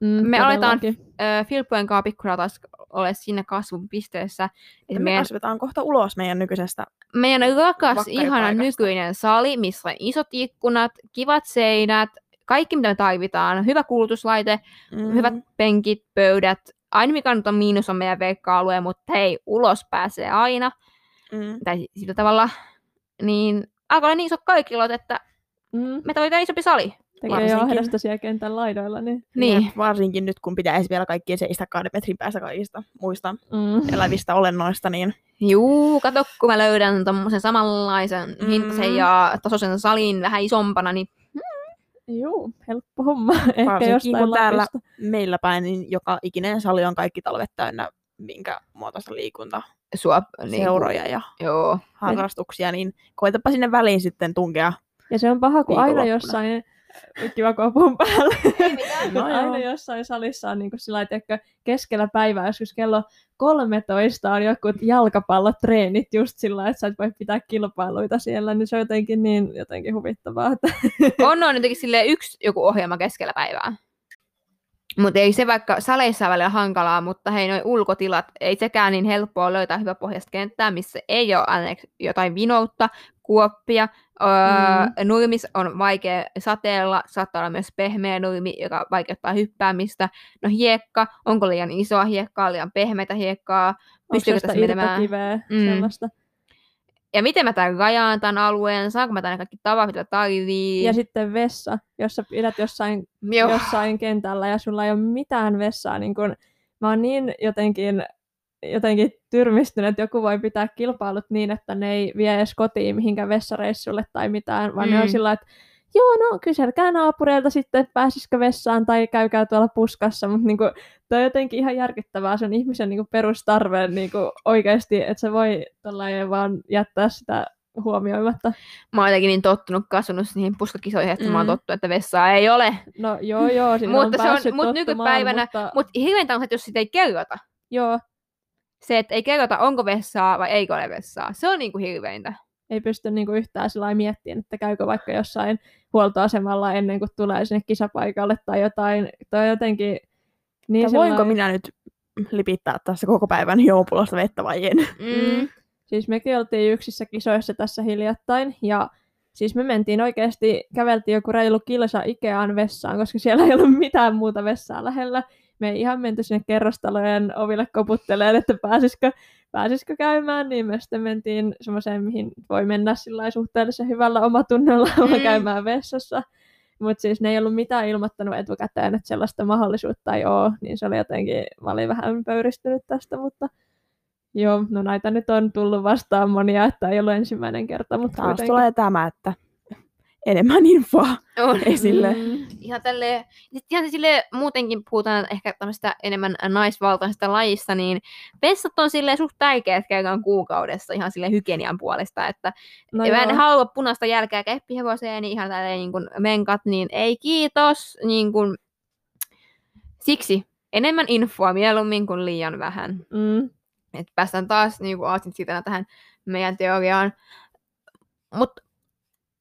Mm, me aletaan äh, Filppojen kanssa pikkuraa taas ole siinä kasvun pisteessä. Me meidän... kasvetaan kohta ulos meidän nykyisestä. Meidän rakas, ihana nykyinen sali, missä on isot ikkunat, kivat seinät, kaikki, mitä me tarvitaan, hyvä kulutuslaite, mm. hyvät penkit, pöydät. Aina mikä nyt on miinus on meidän veikka-alue, mutta hei, ulos pääsee aina. Mm. Tai sillä tavalla. Niin alkoi olla niin isot kaikilot, että mm. me tarvitaan isompi sali. Tekee jo ahdasta siellä kentän laidoilla. Niin. Niin. Varsinkin nyt, kun pitäisi vielä kaikkien seistä kahden metrin päässä kaikista muista mm. elävistä olennoista. Niin... Juu, kato, kun mä löydän tommosen samanlaisen mm. hintaisen ja tasoisen salin vähän isompana, niin Juu, helppo homma. Varsinkin kun täällä meillä päin, niin joka ikinen sali on kaikki talvet täynnä minkä muotoista liikunta, Suop, niin, seuroja ja joo, harrastuksia, niin koetapa sinne väliin sitten tunkea. Ja se on paha, kun aina jossain, kiva kopun päällä, no, aina jossain salissa on niin kuin sillä lailla, keskellä päivää, joskus kello kolmetoista on jotkut jalkapallotreenit just sillä lailla, että sä et voi pitää kilpailuita siellä, niin se on jotenkin niin jotenkin huvittavaa. Että... on noin jotenkin silleen yksi joku ohjelma keskellä päivää. Mutta ei se vaikka saleissa on välillä hankalaa, mutta hei, noi ulkotilat, ei sekään niin helppoa löytää hyvä pohjasta kenttää, missä ei ole jotain vinoutta, kuoppia. Öö, mm. Nurmis on vaikea sateella, saattaa olla myös pehmeä nurmi, joka vaikeuttaa hyppäämistä. No hiekka, onko liian isoa hiekkaa, liian pehmeätä hiekkaa? Pystyykö tässä menemään? Mm. Ja miten mä tämän rajaan tämän alueen? Saanko mä tänne kaikki tavat, mitä tarvii? Ja sitten vessa, jos sä pidät jossain, jossain kentällä ja sulla ei ole mitään vessaa. Niin kun, mä oon niin jotenkin... jotenkin tyrmistynyt, että joku voi pitää kilpailut niin, että ne ei vie edes kotiin mihinkään vessareissulle tai mitään, vaan mm. ne on sillä, että joo, no kyselkää naapureilta sitten, että pääsisikö vessaan tai käykää tuolla puskassa, mutta niinku, tämä on jotenkin ihan järkyttävää, se on ihmisen niinku, perustarve niinku, oikeasti, että se voi tollain vaan jättää sitä huomioimatta. Mä oon jotenkin niin tottunut, kasvanut niihin puskakisoihin, että mm. mä oon tottunut, että vessaa ei ole. No joo, joo, sinne on päässyt mut nykypäivänä, mutta... Mutta hirveän on se, jos sitä ei kerrota. Joo. Se, että ei kerrota, onko vessaa vai eikö ole vessaa. Se on niinku hirveintä. Ei pysty niinku yhtään miettimään, että käykö vaikka jossain huoltoasemalla ennen kuin tulee sinne kisapaikalle tai jotain. Toi jotenkin... Niin sellainen... Voinko minä nyt lipittää tässä koko päivän juopulosta vettä vai en? Mm. Siis mekin oltiin yksissä kisoissa tässä hiljattain ja siis me mentiin oikeasti, käveltiin joku reilu kilsa Ikeaan vessaan, koska siellä ei ollut mitään muuta vessaa lähellä. Me ei ihan menty sinne kerrostalojen oville koputtelemaan, että pääsisikö, pääsisikö käymään, niin me sitten mentiin semmoiseen, mihin voi mennä suhteellisen hyvällä omatunnolla mm. käymään vessassa. Mutta siis ne ei ollut mitään ilmoittanut etukäteen, että sellaista mahdollisuutta ei ole, niin se oli jotenkin, mä olin vähän pöyristynyt tästä, mutta joo, no näitä nyt on tullut vastaan monia, että ei ollut ensimmäinen kerta, mutta taas kuitenkin. Tulee tämä, että... enemmän infoa on. Esille. Mm, ihan tälleen, ihan silleen, muutenkin puhutaan ehkä tämmöistä enemmän naisvaltaisesta lajista, niin vessat on silleen suht tärkeät käydään kuukaudessa ihan silleen hygienian puolesta, että no mä en halua punaista jälkeä keppihevoseen, niin ihan tälleen niin kuin menkat, niin ei kiitos. Niin kuin, siksi enemmän infoa mieluummin kuin liian vähän. Mm. Et päästään taas niin kuin aasin siitä tähän meidän teoriaan. Mutta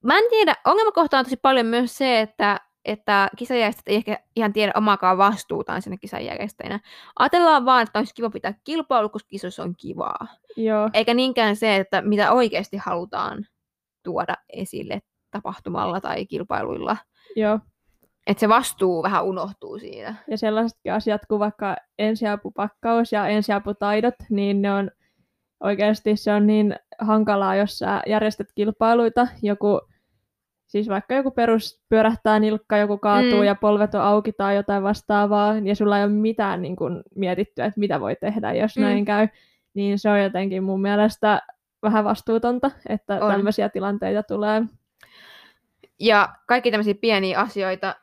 mä en tiedä, ongelmakohta on tosi paljon myös se, että, että kisajärjestäjät ei ehkä ihan tiedä omaakaan vastuutaan siinä kisajärjestäjänä. Ajatellaan vaan, että olisi kiva pitää kilpailu, koska kisoissa on kivaa. Joo. Eikä niinkään se, että mitä oikeasti halutaan tuoda esille tapahtumalla tai kilpailuilla. Joo. Että se vastuu vähän unohtuu siinä. Ja sellaisetkin asiat kuin vaikka ensiapupakkaus ja ensiaputaidot, niin ne on oikeasti se on niin hankalaa, jos sä järjestät kilpailuita, joku... Siis vaikka joku perus pyörähtää nilkka, joku kaatuu mm. ja polvet on auki tai jotain vastaavaa, ja sulla ei ole mitään niin kun, mietittyä, että mitä voi tehdä, jos mm. näin käy, niin se on jotenkin mun mielestä vähän vastuutonta, että on. Tämmöisiä tilanteita tulee. Ja kaikki tämmöisiä pieniä asioita,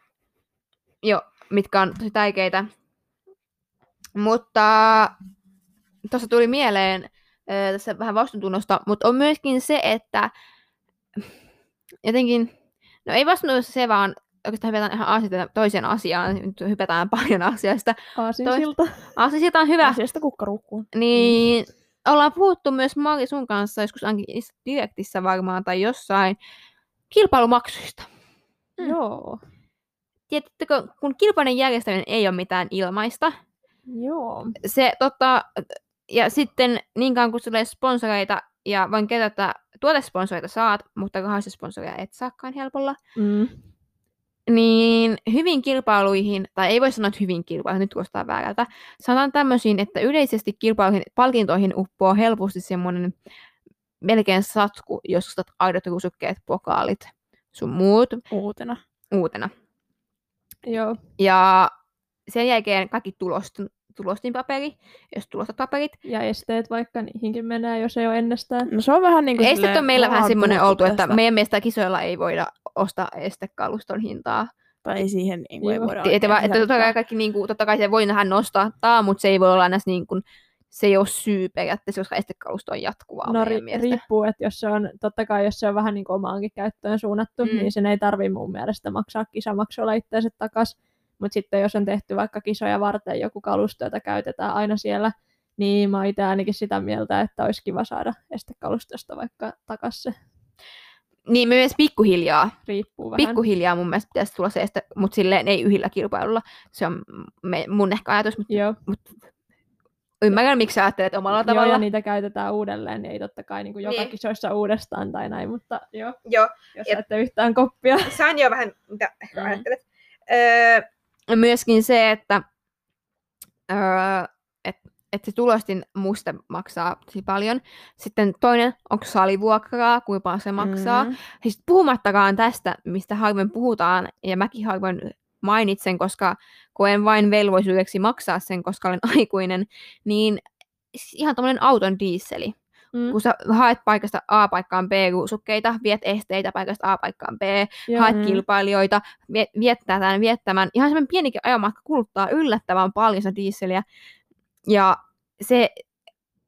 jo, mitkä on tosi tärkeitä. Mutta tuossa tuli mieleen äh, tässä vähän vastuuntunnosta, mutta on myöskin se, että jotenkin, no ei vastuuntunnosta se, vaan oikeastaan hypätään ihan asioita toiseen asiaan. Nyt hypätään paljon asioista. Aasinsilta. Aasinsilta on hyvä. Asiasta kukkaruukkuun. Niin, ollaan puhuttu myös Mari sun kanssa joskus ainakin direktissä varmaan tai jossain kilpailumaksuista. Mm. Joo. Tiedättekö, kun kilpailun järjestäminen ei ole mitään ilmaista. Joo. Se tota... Ja sitten niinkään kun tulee sponsoreita, ja voin kertoa, että tuotesponsoreita saat, mutta rahallisia sponsoreja et saakaan helpolla, mm. niin hyvin kilpailuihin, tai ei voi sanoa, että hyvin kilpailuihin, nyt kuulostaa väärältä, sanotaan tämmöisiin, että yleisesti kilpailuihin palkintoihin uppoo helposti semmoinen melkein satku, jos ostat aidot rusukkeet, pokaalit, sun muut. Uutena. Uutena. Joo. Ja sen jälkeen kaikki tulost, tulostinpaperi, jos tulostat paperit. Ja esteet vaikka niihinkin menee, jos ei ole ennestään. No se on vähän niin kuin... Esteet on meillä vähän semmoinen oltu, että meidän mielestä kisoilla ei voida ostaa estekaluston hintaa. Tai siihen niin kuin ei voida... Että, että, että totta kai, kaikki, niin kuin, totta kai se voi vähän nostaa, mutta se ei voi olla näissä niin kuin... Se ei ole syy periaatteessa, koska estekalusto on jatkuvaa. No ri- riippuu, että jos se on, totta kai jos se on vähän niin kuin omaankin käyttöön suunnattu, mm. niin sen ei tarvitse mun mielestä maksaa kisamaksulla itseänsä takaisin. Mutta sitten jos on tehty vaikka kisoja varten joku kalusto, jota käytetään aina siellä, niin mä oon itse ainakin sitä mieltä, että olisi kiva saada estekalustosta vaikka takaisin. Niin, me myös pikkuhiljaa. Riippuu vähän. Pikkuhiljaa mun mielestä pitäisi tulla se este, mutta silleen ei yhdellä kilpailulla. Se on me, mun ehkä ajatus, mutta... Ymmärrän, miksi sä ajattelet omalla joo, tavalla. Joo, niitä käytetään uudelleen, niin ei totta kai niin kuin joka niin. kisoissa uudestaan tai näin, mutta joo, joo. jos ja... ette yhtään koppia. Saan jo vähän, mitä ehkä ajattelet. Mm. Öö, myöskin se, että öö, et, et se tulostin musta maksaa paljon. Sitten toinen, onko salivuokraa, kuinka paljon se maksaa. Mm-hmm. Siis puhumattakaan tästä, mistä harvoin puhutaan, ja mäkin harvoin mainitsen, koska koen vain velvollisuudeksi maksaa sen, koska olen aikuinen, niin ihan tommoinen auton diisseli. Mm. Kun sä haet paikasta A paikkaan B ruusukkeita, viet esteitä paikasta A paikkaan B, ja haet mm. kilpailijoita, viettää tämän viettämään. Ihan semmoinen pienikin ajomatka kuluttaa yllättävän paljon sitä diisseliä. Ja se,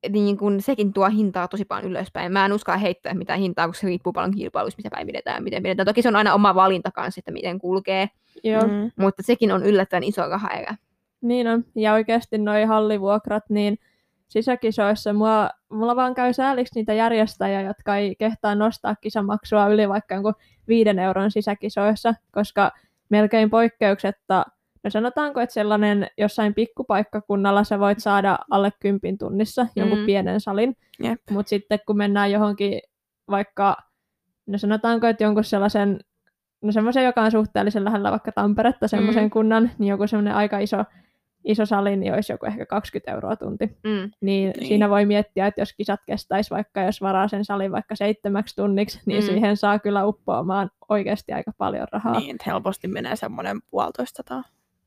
niin kun, sekin tuo hintaa tosi paljon ylöspäin. Mä en uskalla heittää mitään hintaa, koska se riippuu paljon kilpailuista, mitä päin pidetään ja miten pidetään. Toki se on aina oma valinta kanssa, että miten kulkee. Mm. Mutta sekin on yllättäen iso rahaerä. Niin on. Ja oikeasti noi hallivuokrat, niin sisäkisoissa mua, mulla vaan käy sääliksi niitä järjestäjiä, jotka ei kehtaa nostaa kisamaksua yli vaikka jonkun viiden euron sisäkisoissa, koska melkein poikkeuksetta, no sanotaanko, että sellainen jossain pikkupaikkakunnalla sä voit saada alle kympin tunnissa jonkun mm. pienen salin, yep. mutta sitten kun mennään johonkin vaikka, no sanotaanko, että jonkun sellaisen No semmoisen, joka on suhteellisen lähellä vaikka Tamperetta, semmoisen mm. kunnan, niin joku semmoinen aika iso, iso sali, niin olisi joku ehkä kaksikymmentä euroa tunti. Mm. Niin, niin siinä voi miettiä, että jos kisat kestäisi vaikka, jos varaa sen salin vaikka seitsemäksi tunniksi, niin mm. siihen saa kyllä uppoamaan oikeasti aika paljon rahaa. Niin, helposti menee semmoinen puolitoistataa.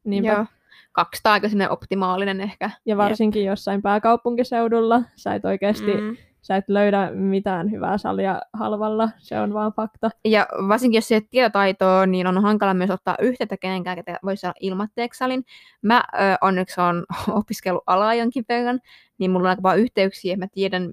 Niinpä. Joo. Kaksisataa aika semmoinen optimaalinen ehkä. Ja varsinkin Jep. jossain pääkaupunkiseudulla sä et oikeasti... Mm. Sä et löydä mitään hyvää salia halvalla, se on vaan fakta. Ja varsinkin jos ei ole tietotaitoa, niin on hankala myös ottaa yhteyttä kenenkään, ketä voisi saada ilmatteeksi salin. Mä ö, onneksi olen opiskellut alaa jonkin verran, niin mulla on aika paljon yhteyksiä, että mä tiedän,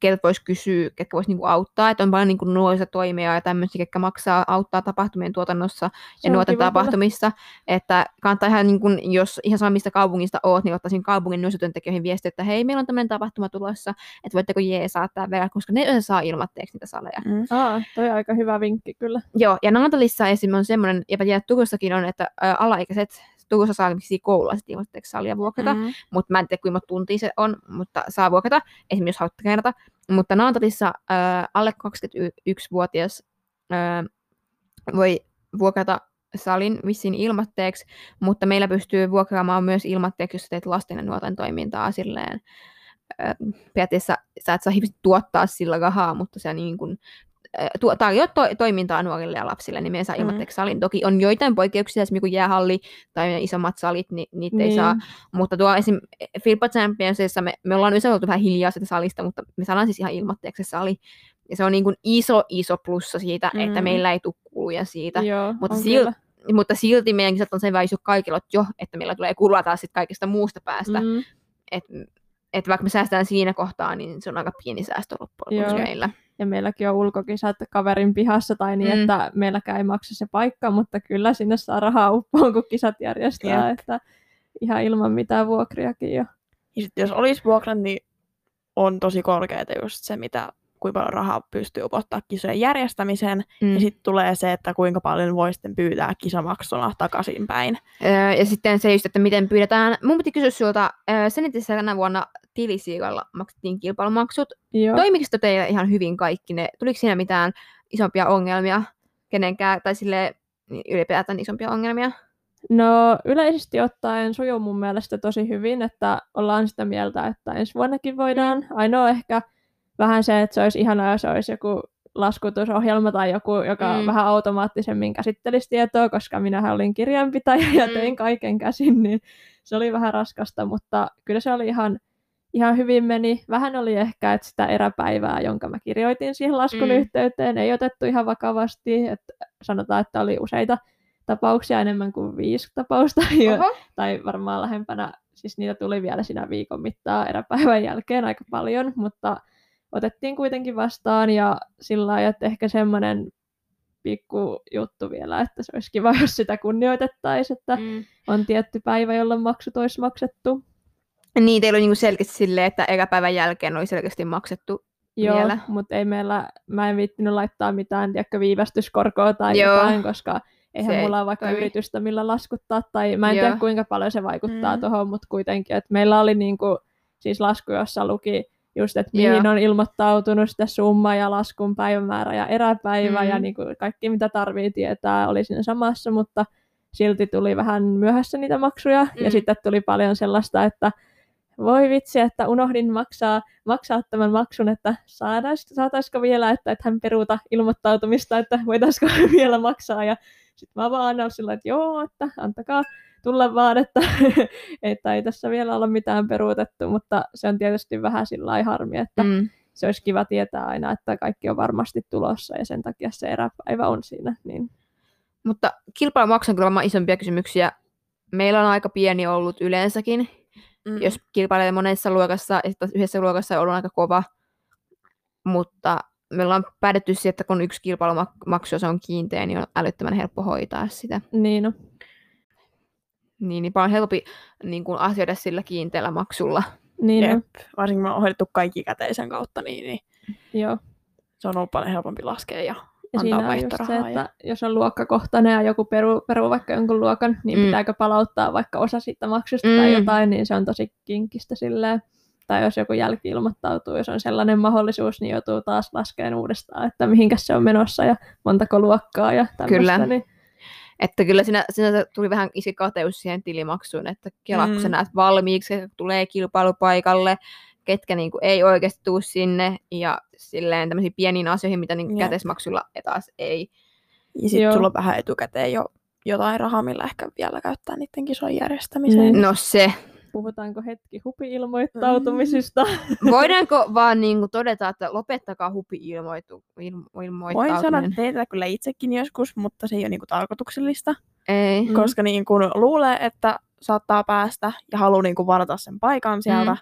ketkä voisi kysyä, ketkä voisi niinku auttaa. Että on paljon niinku nuorisotoimia ja tämmöisiä, ketkä maksaa auttaa tapahtumien tuotannossa ja nuorten tapahtumissa. Että kannattaa ihan, niinku, jos ihan sama mistä kaupungista oot, niin ottaisin kaupungin nuorisotyöntekijöihin viestiä, että hei, meillä on tämmöinen tapahtuma tulossa, että voitteko jeesaa tämän verran, koska ne saa ilmatteeksi niitä saleja. Mm. Aa, toi on aika hyvä vinkki kyllä. Joo, ja Naantalissa esimerkiksi on semmoinen, ja tiedän, Turussakin on, että ä, alaikäiset, Turussa saa esimerkiksi koulua sitten ilmatteeksi salia vuokrata, mm-hmm. mutta mä en tiedä kuinka tuntia se on, mutta saa vuokrata, esimerkiksi jos haluat treenata. Mutta Naantalissa äh, alle kaksikymmentäyksivuotias äh, voi vuokrata salin vissiin ilmatteeksi, mutta meillä pystyy vuokraamaan myös ilmatteeksi, jos teet lasten ja nuorten toimintaa silleen. Äh, periaatteessa sä et saa hirveästi tuottaa sillä rahaa, mutta se niin kuin... tarjoa to- toimintaa nuorille ja lapsille, niin meidän saa ilmatteeksi salin. Toki on joitain poikkeuksia, esimerkiksi kun jäähalli tai isommat salit, niin niitä niin. ei saa. Mutta tuo esim. Filppa Championsissa me, me ollaan yleensä oltu vähän hiljaa sitä salista, mutta me saadaan siis ihan ilmatteeksi sali. Ja se on niin kuin iso, iso plussa siitä, mm. että meillä ei tule kuluja siitä. Joo, mutta, sil- mutta silti meidän kisat on sen verran iso kaikilla, että jo, että meillä tulee kulua taas sit kaikista muusta päästä. Mm. Että et vaikka me säästään siinä kohtaa, niin se on aika pieni säästö loppujen meillä. Ja meilläkin on ulkokisat kaverin pihassa tai niin, mm. että meilläkään ei maksa se paikka, mutta kyllä sinne saa rahaa uppoon, kun kisat järjestää, Jep. että ihan ilman mitään vuokriakin jo. Ja sitten jos olisi vuokrat, niin on tosi korkeata just se, mitä, kuinka paljon rahaa pystyy upottaa kisojen järjestämiseen, mm. ja sitten tulee se, että kuinka paljon voi sitten pyytää kisamaksuna takaisinpäin. Öö, ja sitten se just, että miten pyydetään. Mun piti kysyä sulta, öö, Senitissä tänä vuonna tilisiirralla maksettiin kilpailumaksut. Joo. Toimiko teillä ihan hyvin kaikki ne? Tuliko siinä mitään isompia ongelmia kenenkään, tai sille ylipäätään isompia ongelmia? No yleisesti ottaen sujuu mun mielestä tosi hyvin, että ollaan sitä mieltä, että ensi vuonnakin voidaan. Ainoa ehkä vähän se, että se olisi ihanaa, jos olisi joku laskutusohjelma tai joku, joka mm. vähän automaattisemmin käsittelisi tietoa, koska minähän olin kirjanpitäjä ja mm. tein kaiken käsin, niin se oli vähän raskasta, mutta kyllä se oli ihan, ihan hyvin meni. Vähän oli ehkä, että sitä eräpäivää, jonka mä kirjoitin siihen laskun mm. yhteyteen, ei otettu ihan vakavasti. Että sanotaan, että oli useita tapauksia, enemmän kuin viisi tapausta, Oho. tai varmaan lähempänä, siis niitä tuli vielä siinä viikon mittaan eräpäivän jälkeen aika paljon, mutta otettiin kuitenkin vastaan ja sillä lailla, että ehkä semmoinen pikku juttu vielä, että se olisi kiva, jos sitä kunnioitettaisiin, että mm. on tietty päivä, jolloin maksut olisi maksettu. Niin, teillä oli selkeästi silleen, että eräpäivän jälkeen oli selkeästi maksettu. Joo, vielä. Mutta ei meillä, mä en viittinyt laittaa mitään tiedäkö, viivästyskorkoa tai Joo. jotain, koska eihän se mulla ole vaikka toimi. Yritystä, millä laskuttaa, tai mä en Joo. tiedä kuinka paljon se vaikuttaa mm. tuohon, mutta kuitenkin, että meillä oli niinku, siis lasku, jossa luki just, että mihin Joo. on ilmoittautunut sitä summa ja laskun päivämäärä ja eräpäivä mm. ja niinku kaikki mitä tarvii tietää oli siinä samassa, mutta silti tuli vähän myöhässä niitä maksuja mm. ja sitten tuli paljon sellaista, että voi vitsi, että unohdin maksaa, maksaa tämän maksun, että saataisiko vielä, että et hän peruuta ilmoittautumista, että voitaisiko vielä maksaa. Ja sitten mä vaan annan sillä, että joo, että antakaa tulla vaan, että, että ei tässä vielä olla mitään peruutettu. Mutta se on tietysti vähän sillä harmi, että mm. se olisi kiva tietää aina, että kaikki on varmasti tulossa ja sen takia se eräpäivä on siinä. Niin. Mutta kilpailumaksu on kyllä varmaan isompia kysymyksiä. Meillä on aika pieni ollut yleensäkin. Mm. Jos kilpailee monessa luokassa, että yhdessä luokassa on ollut aika kova, mutta me ollaan päädytty siihen, että kun yksi kilpailumaksu on kiinteä, niin on älyttömän helppo hoitaa sitä. Niin on. Niin, niin paljon helpompi niin kuin asioida sillä kiinteällä maksulla. Niin Jep. on. Varsinkin me on hoidettu kaikki käteisen kautta, niin, niin Joo. se on ollut paljon helpompi laskea ja, ja antaa vaihtorahaa. Ja se, että jos on luokkakohtainen ja joku peruu, peruu vaikka jonkun luokan, niin mm. pitääkö palauttaa vaikka osa siitä maksusta mm. tai jotain, niin se on tosi kinkistä silleen. Tai jos joku jälki ilmoittautuu, jos on sellainen mahdollisuus, niin joutuu taas laskemaan uudestaan, että mihinkäs se on menossa ja montako luokkaa ja tämmöistä. Kyllä. Niin. Että kyllä siinä, siinä tuli vähän iski kateus siihen tilimaksuun, että kela, mm. kun sä näet valmiiksi, tulee kilpailupaikalle, ketkä niin kuin ei oikeasti tule sinne ja silleen tämmöisiin pieniin asioihin, mitä niin käteismaksulla taas ei. Ja sitten sulla on vähän etukäteen jo jotain rahaa, millä ehkä vielä käyttää niiden kisojen järjestämiseen. Mm. No se. Puhutaanko hetki hupi-ilmoittautumisista? Voidaanko vaan niin kuin todeta, että lopettakaa hupi-ilmoittautuminen? Voin sanoa, että teitä kyllä itsekin joskus, mutta se ei ole niin kuin tarkoituksellista. Ei. Koska niin kuin luulee, että saattaa päästä ja haluaa niin kuin varata sen paikan sieltä. Mm.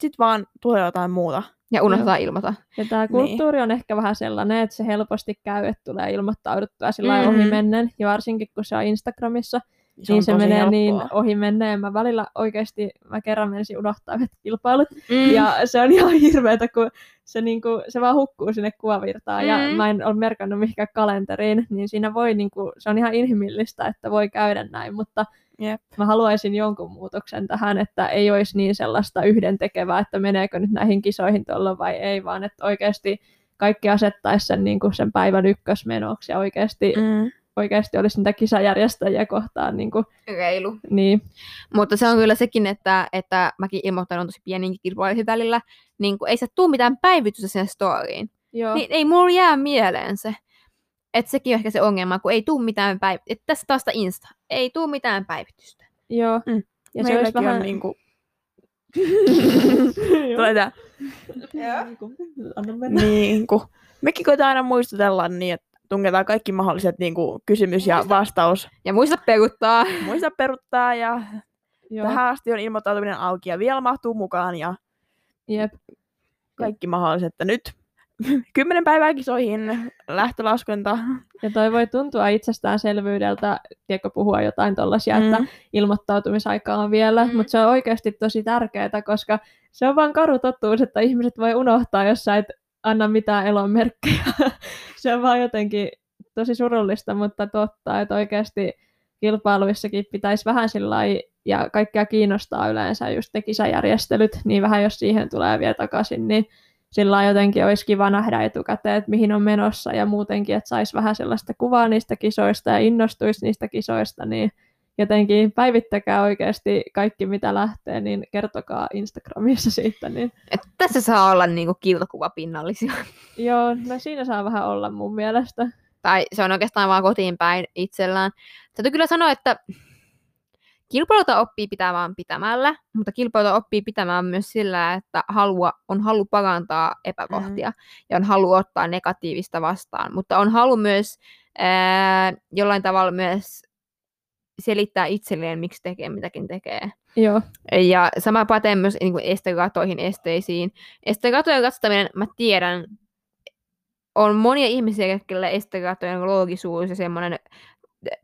Sitten vaan tulee jotain muuta. Ja unohtaa ilmoita. Ja tämä kulttuuri niin. on ehkä vähän sellainen, että se helposti käy, että tulee ilmoittauduttua sillä lailla mm-hmm. ohimennen. Ja varsinkin, kun se on Instagramissa. Se niin se menee helppoa. Niin ohi menneen. Mä välillä oikeasti, mä kerran menisin unohtaa yhdet kilpailut. Mm. Ja se on ihan hirveetä, kun se, niinku, se vaan hukkuu sinne kuvavirtaan. Mm. Ja mä en ole merkannut mihinkään kalenteriin. Niin siinä voi, niinku, se on ihan inhimillistä, että voi käydä näin. Mutta yep. mä haluaisin jonkun muutoksen tähän, että ei olisi niin sellaista yhdentekevää, että meneekö nyt näihin kisoihin tuolla vai ei. Vaan että oikeasti kaikki asettaisi sen, niinku, sen päivän ykkösmenoksi ja oikeasti... Mm. oikeasti olisi niitä kisajärjestäjiä kohtaan. Niin kuin, reilu. Niin. Mutta se on kyllä sekin, että, että mäkin ilmoittanut tosi pieniinkin kilpailuihin välillä, niin kuin, ei se tule mitään päivitystä sen storyin. Niin, ei mulla jää mieleen se. Että sekin on ehkä se ongelma, kun ei tule mitään päivitystä. Että tässä taas Insta. Ei tule mitään päivitystä. Joo. Mm. Ja se olisi vähän... Niin kuin... Tulee tää. Joo. Anna mennä. Niin kuin. Mekin koetaan aina muistutella niin, että tunketaan kaikki mahdolliset niin kuin, kysymys ja muista, vastaus. Ja muista peruttaa. Muista peruttaa ja Joo. tähän asti on ilmoittautuminen auki ja vielä mahtuu mukaan ja Jep. kaikki mahdolliset. Nyt kymmenen päivää kisoihin lähtölaskenta. Ja toi voi tuntua itsestäänselvyydeltä, tiedätkö puhua jotain tollaisia, mm. että ilmoittautumisaika on vielä, mm. mutta se on oikeasti tosi tärkeää, koska se on vaan karu totuus, että ihmiset voi unohtaa, jos sä et anna mitään elonmerkkejä. Se on vaan jotenkin tosi surullista, mutta totta, että oikeasti kilpailuissakin pitäisi vähän sillä lailla, ja kaikkea kiinnostaa yleensä just ne kisajärjestelyt, niin vähän jos siihen tulee vielä takaisin, niin sillä lailla jotenkin olisi kiva nähdä etukäteen, että mihin on menossa, ja muutenkin, että saisi vähän sellaista kuvaa niistä kisoista ja innostuisi niistä kisoista, niin jotenkin päivittäkää oikeasti kaikki, mitä lähtee, niin kertokaa Instagramissa siitä. Niin. Et tässä saa olla niinku kiiltokuvapinnallisia. Joo, no siinä saa vähän olla mun mielestä. Tai se on oikeastaan vaan kotiin päin itsellään. Täytyy kyllä sanoa, että kilpailuta oppii pitämään pitämällä, mutta kilpailuta oppii pitämään myös sillä, että halua, on halu parantaa epäkohtia mm-hmm. ja on halu ottaa negatiivista vastaan. Mutta on halu myös ää, jollain tavalla myös selittää itselleen, miksi tekee, mitäkin tekee. Joo. Ja sama pätee myös niin kuin estekatoihin, esteisiin. Estekatojen katsominen, mä tiedän, on monia ihmisiä, kelle estekatojen loogisuus ja semmoinen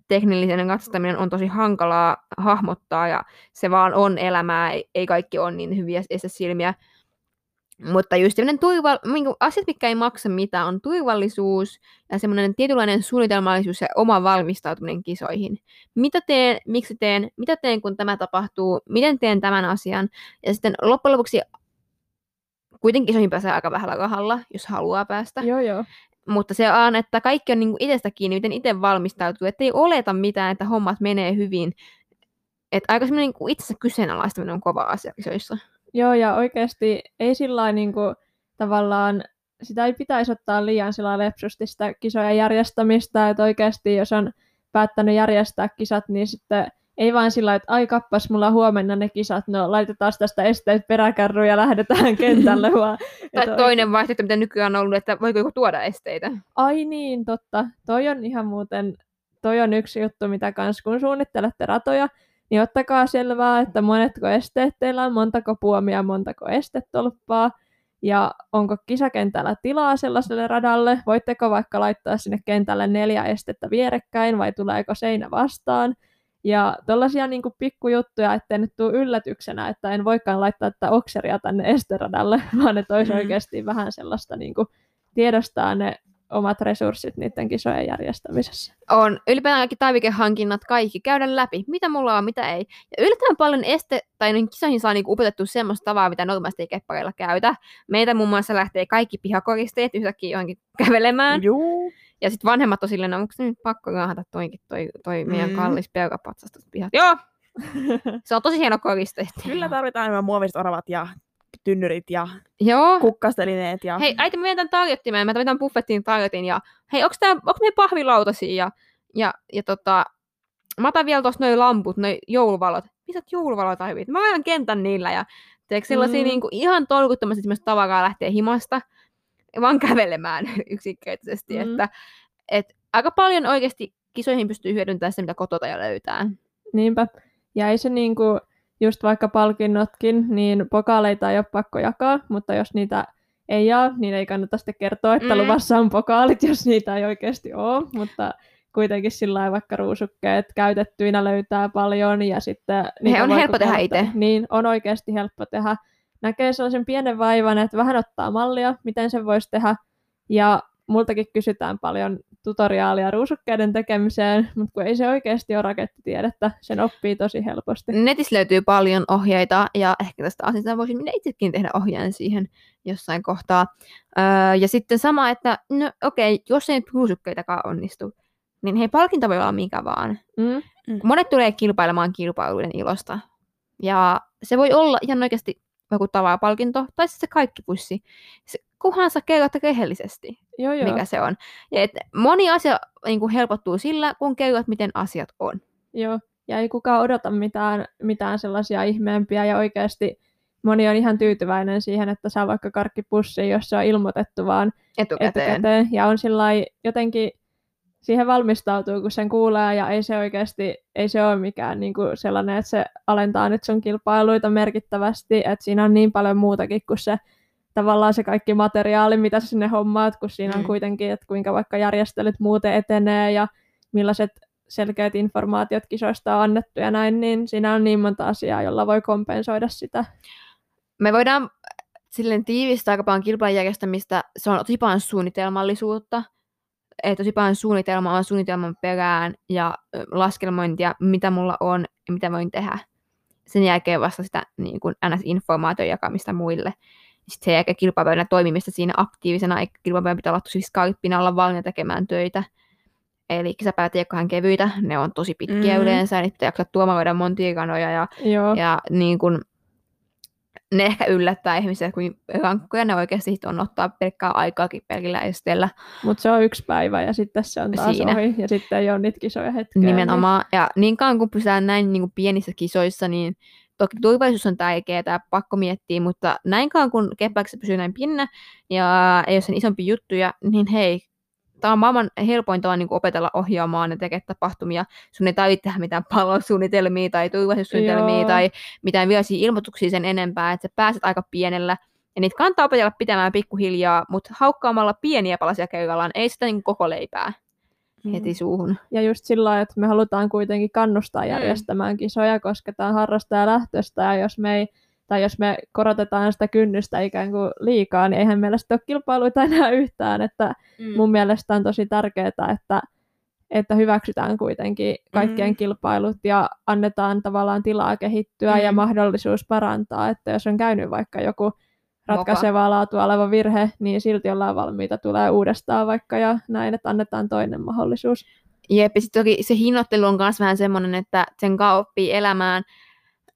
teknillinen katsominen on tosi hankalaa hahmottaa, ja se vaan on elämää, ei kaikki ole niin hyviä estesilmiä. Mutta just turval... asiat, mitkä ei maksa mitään, on turvallisuus ja semmoinen tietynlainen suunnitelmallisuus ja oma valmistautuminen kisoihin. Mitä teen, miksi teen, mitä teen, kun tämä tapahtuu, miten teen tämän asian. Ja sitten loppujen lopuksi kuitenkin kisoihin pääsee aika vähällä rahalla, jos haluaa päästä. Joo, joo. Mutta se on, että kaikki on niinku itsestä kiinni, miten itse valmistautuu, ettei oleta mitään, että hommat menee hyvin. Että aika semmoinen niinku itsensä kyseenalaistaminen on kova asia kisoissa. Joo, ja oikeasti ei sillä niinku, tavallaan, sitä ei pitäisi ottaa liian sillä lepsusti sitä kisojen järjestämistä, että oikeasti jos on päättänyt järjestää kisat, niin sitten ei vain sillä että ai kappas, mulla huomenna ne kisat, no laitetaan tästä esteet peräkärryyn ja lähdetään kentälle vaan. Tai toinen vaihtoehto, mitä nykyään on ollut, että voiko joku tuoda esteitä? Ai niin, totta. Toi on ihan muuten, toi on yksi juttu, mitä kans kun suunnittelette ratoja, niin ottakaa selvää, että monetko esteet teillä on, montako puomia, montako estetolppaa, ja onko kisakentällä tilaa sellaiselle radalle, voitteko vaikka laittaa sinne kentälle neljä estettä vierekkäin, vai tuleeko seinä vastaan, ja tollaisia niin kuin pikkujuttuja, ettei nyt tule yllätyksenä, että en voikaan laittaa tätä okseria tänne esteradalle, vaan ne olisi oikeasti vähän sellaista niin kuin tiedostaa ne omat resurssit niiden kisojen järjestämisessä. On. Ylipäätään kaikki taivikehankinnat, kaikki käydä läpi. Mitä mulla on, mitä ei. Ja yllättävän paljon este, tai noihin kisoihin saa niinku upotettua semmoista tavaa, mitä normaalisti ei keppareilla käytä. Meitä muun muassa lähtee kaikki pihakoristeet yhtäkkiä johonkin kävelemään. Juu. Ja sitten vanhemmat on silleen, no, onko se nyt pakko raahata toinkin toi, toi meidän mm. kallis peurapatsastus pihat. Joo! Se on tosi hieno koriste. Kyllä tarvitaan nämä muoviset oravat ja tynnyrit ja joo. kukkastelineet. Ja... Hei, äiti, mä vien tämän tarjottimeen. Mä tarvitaan buffettiin tarjotin. Ja hei, onko meidän pahvilautasia? Ja, ja, ja tota, mä otan vielä tuossa noi lamput, noi jouluvalot. Mitä jouluvalot tarvit? Mä aivan kentän niillä. Ja teekö sellaisia mm. niin kuin, ihan tolkuttomasti esimerkiksi tavaraa lähtee himasta? Vaan kävelemään yksinkertaisesti. Mm. Että, et aika paljon oikeasti kisoihin pystyy hyödyntämään sitä, mitä kotota ja löytää. Niinpä. Ja ei se niinku, just vaikka palkinnotkin, niin pokaaleita ei ole pakko jakaa, mutta jos niitä ei jaa, niin ei kannata sitten kertoa, että mm. luvassa on pokaalit, jos niitä ei oikeasti ole. Mutta kuitenkin sillä lailla vaikka ruusukkeet käytettyinä löytää paljon. Ja sitten he on helppo tehdä itse. Niin, on oikeasti helppo tehdä. Näkee sellaisen pienen vaivan, että vähän ottaa mallia, miten sen voisi tehdä. Ja multakin kysytään paljon tutoriaalia ruusukkeiden tekemiseen, mutta kun ei se oikeasti ole rakettitiedettä, sen oppii tosi helposti. Netissä löytyy paljon ohjeita, ja ehkä tästä asiasta voisin minä itsekin tehdä ohjeen siihen jossain kohtaa. Öö, ja sitten sama, että no okei, okay, jos ei nyt ruusukkeitakaan onnistu, niin hei, palkinta voi olla mikä vaan. Mm. Monet tulee kilpailemaan kilpailuiden ilosta. Ja se voi olla ihan oikeasti joku tavaa palkinto, tai sitten se kaikki pussi. Kunhan sä kerrot rehellisesti, joo, joo. mikä se on. Ja et moni asia niin kuin helpottuu sillä, kun kerrot, miten asiat on. Joo, ja ei kukaan odota mitään, mitään sellaisia ihmeempiä, ja oikeasti moni on ihan tyytyväinen siihen, että saa vaikka karkkipussi, jos se on ilmoitettu vaan etukäteen. etukäteen. Ja on sillai jotenkin, siihen valmistautuu, kun sen kuulee, ja ei se oikeasti, ei se ole mikään niin kuin sellainen, että se alentaa nyt sun kilpailuita merkittävästi, että siinä on niin paljon muutakin kuin se tavallaan se kaikki materiaali, mitä sä sinne hommaat, kun siinä on kuitenkin, että kuinka vaikka järjestelyt muuten etenee, ja millaiset selkeät informaatiot kisoista on annettu ja näin, niin siinä on niin monta asiaa, jolla voi kompensoida sitä. Me voidaan silleen tiivistää aika paljon kilpailun järjestämistä, se on tosi paljon suunnitelmallisuutta, ei tosi paljon suunnitelma on suunnitelman perään ja laskelmointia, mitä mulla on ja mitä voin tehdä. Sen jälkeen vasta sitä niin kuin N S-informaation jakamista muille. Sitten sen jälkeen kilpailupäivänä toimimista siinä aktiivisena, eikä kilpailupäivänä pitää olla tosi skarppina, olla valmiina tekemään töitä. Eli kesäpäät ei ole kahden kevyitä, ne on tosi pitkiä mm-hmm. yleensä, niitä ei jaksa tuomaloida montia kanoja ja, ja niin kun, ne ehkä yllättää ihmisiä, kun rankkoja ne oikeasti on ottaa pelkkää aikaakin pelkillä esteellä. Mutta se on yksi päivä ja sitten se on taas siinä. Ohi ja sitten ei ole niitä kisoja hetkeä. Nimenomaan, niin... ja niin kauan kun pysytään näin niin kuin pienissä kisoissa, niin toki turvallisuus on tärkeää, tämä pakko miettiä, mutta näin kauan kun keppääksessä pysyy näin pinnä ja ei ole sen isompi juttuja, niin hei, tämä on maailman helpoin tapa niin opetella ohjaamaan ja tekemään tapahtumia. Sun ei tarvitse mitään palosuunnitelmia tai turvallisuussuunnitelmia tai mitään virallisia ilmoituksia sen enempää, että sä pääset aika pienellä. Ja niitä kannattaa opetella pitämään pikkuhiljaa, mutta haukkaamalla pieniä palasia kerrallaan ei sitä niin koko leipää mm. heti suuhun. Ja just sillä lailla, että me halutaan kuitenkin kannustaa järjestämään mm. kisoja, koska tämä on harrastajalähtöistä ja jos me ei tai jos me korotetaan sitä kynnystä ikään kuin liikaa, niin eihän meillä sitten ole kilpailuita enää yhtään. Että mm. mun mielestä on tosi tärkeää, että, että hyväksytään kuitenkin kaikkien mm. kilpailut ja annetaan tavallaan tilaa kehittyä mm. ja mahdollisuus parantaa. Että jos on käynyt vaikka joku ratkaisevaa laatua oleva virhe, niin silti ollaan valmiita tulee uudestaan vaikka ja näin, että annetaan toinen mahdollisuus. Jep, sitten toki se hinnoittelu on myös vähän semmoinen, että sen kanssa oppii elämään.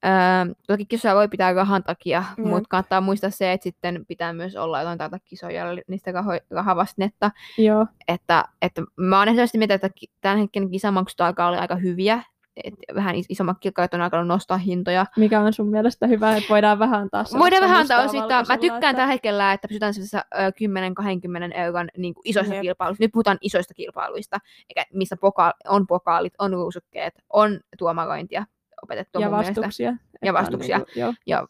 Öö, toki kisoja voi pitää rahan takia, mm. mutta kannattaa muistaa se, että sitten pitää myös olla jotain taita kisoja niistä rahavastinetta. Joo. Että, että mä oon ehdottomasti mieltä, että tämän hetken kisamaksut alkaa olla aika hyviä. Et vähän isommat kilpailut on alkanut nostaa hintoja. Mikä on sun mielestä hyvä, että voidaan vähän antaa sellaista. Voidaan vähän antaa osittaa. Mä tykkään että... tällä hetkellä, että pysytään sellaisessa kymmenen kaksikymmentä euron niin kuin isoista Jep. kilpailuista. Nyt puhutaan isoista kilpailuista, eikä missä pokaal, on pokaalit, on ruusukkeet, on tuomarointia. Opetettua ja vastuksia. Ja vastuksia. On, niin kuin, ja,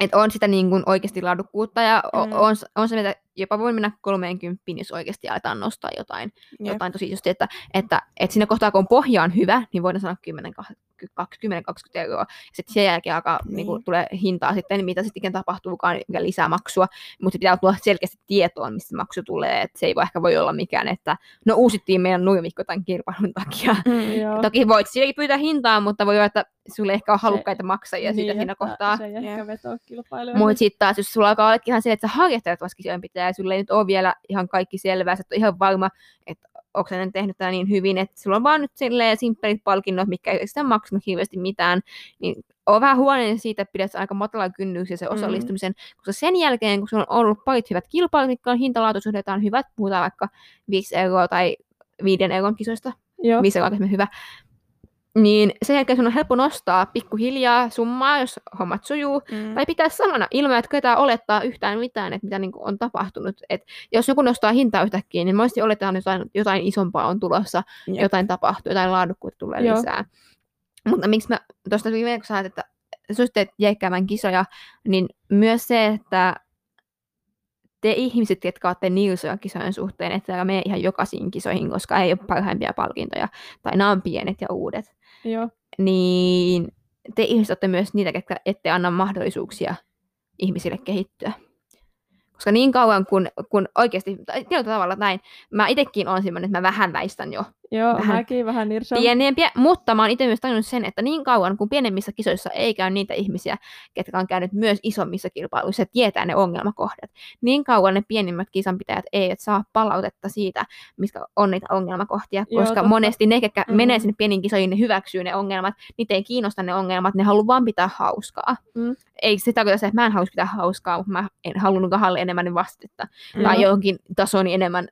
et on sitä niin kuin oikeasti laadukkuutta ja mm. on, on se, että jopa voi mennä kolmeenkymppiin, jos oikeasti aletaan nostaa jotain, jotain tosi isosti. Että, että, että siinä kohtaa, kun pohja on hyvä, niin voidaan sanoa kymmenen kaksikymmentä euroa. Sitten sen jälkeen alkaa, mm. niin kuin, tulee hintaa sitten, mitä sitten ikinä tapahtuukaan, mikä lisää maksua. Mutta pitää tulla selkeästi tietoon, mistä maksu tulee. Et se ei voi, ehkä voi olla mikään, että no uusittiin meidän nurmikko tämän kilpailun takia. Mm, toki voit sielläkin pyytää hintaa, mutta voi olla, että sulle ei ehkä ole halukkaita maksajia siitä niin, siinä kohtaa. Se ei ehkä vetoo kilpailuja. Mutta sitten taas, jos sulla alkaa olekin ihan se, että sä harjoittajat vaskisojen pitää, ja sulla ei nyt ole vielä ihan kaikki selvää, sä et ole ihan varma, että onko sä tehnyt tätä niin hyvin, että sulla on vaan nyt silleen simppelit palkinnot, mitkä ei sitä maksanut hirveästi mitään, niin on vähän huolen siitä, että pidät aika matalan kynnyksen sen osallistumisen, mm. koska sen jälkeen, kun sulla on ollut parit hyvät kilpailut, mitkä on hintalaatusuhdetaan hyvät, puhutaan vaikka viisi euroa tai viiden euron kisoista, Joo. viisi euroa on hyvä, niin sen jälkeen sun on helppo nostaa pikkuhiljaa summaa, jos hommat sujuu, mm. tai pitää samana ilman, että ketään olettaa yhtään mitään, että mitä niin kuin on tapahtunut. Et jos joku nostaa hintaa yhtäkkiä, niin monesti oletetaan, että jotain, jotain isompaa on tulossa, Jep. jotain tapahtuu, jotain laadukkuutta tulee Joo. lisää. Mutta miksi mä tuosta viime, kun sanoit, että jos teet jäikkäämään kisoja, niin myös se, että te ihmiset, jotka olette nilsoja kisojen suhteen, että täällä mene ihan jokaisiin kisoihin, koska ei ole parhaimpia palkintoja, tai nämä on pienet ja uudet. Joo. Niin te ihmiset olette myös niitä, ketkä ette anna mahdollisuuksia ihmisille kehittyä. Koska niin kauan kun, kun oikeasti, tietyllä tavalla näin, mä itsekin olen semmoinen, että mä vähän väistän jo. Joo, vähän mäkin vähän irson. Pienempiä, mutta mä oon itse myös tajunnut sen, että niin kauan kun pienemmissä kisoissa ei käy niitä ihmisiä, ketkä on käynyt myös isommissa kilpailuissa ja tietää ne ongelmakohdat, niin kauan ne pienimmät kisanpitäjät eivät saa palautetta siitä, mistä on niitä ongelmakohtia, Joo, koska totta. Monesti ne, ketkä mm-hmm. menee sinne pieniin kisoihin, ne hyväksyy ne ongelmat, niitä ei kiinnosta ne ongelmat, ne haluaa vaan pitää hauskaa. Mm. Ei se tarkoita se, että mä en halus pitää hauskaa, mutta mä en halunnut kahalle enemmän vastetta mm. tai johonkin tasoni enemmän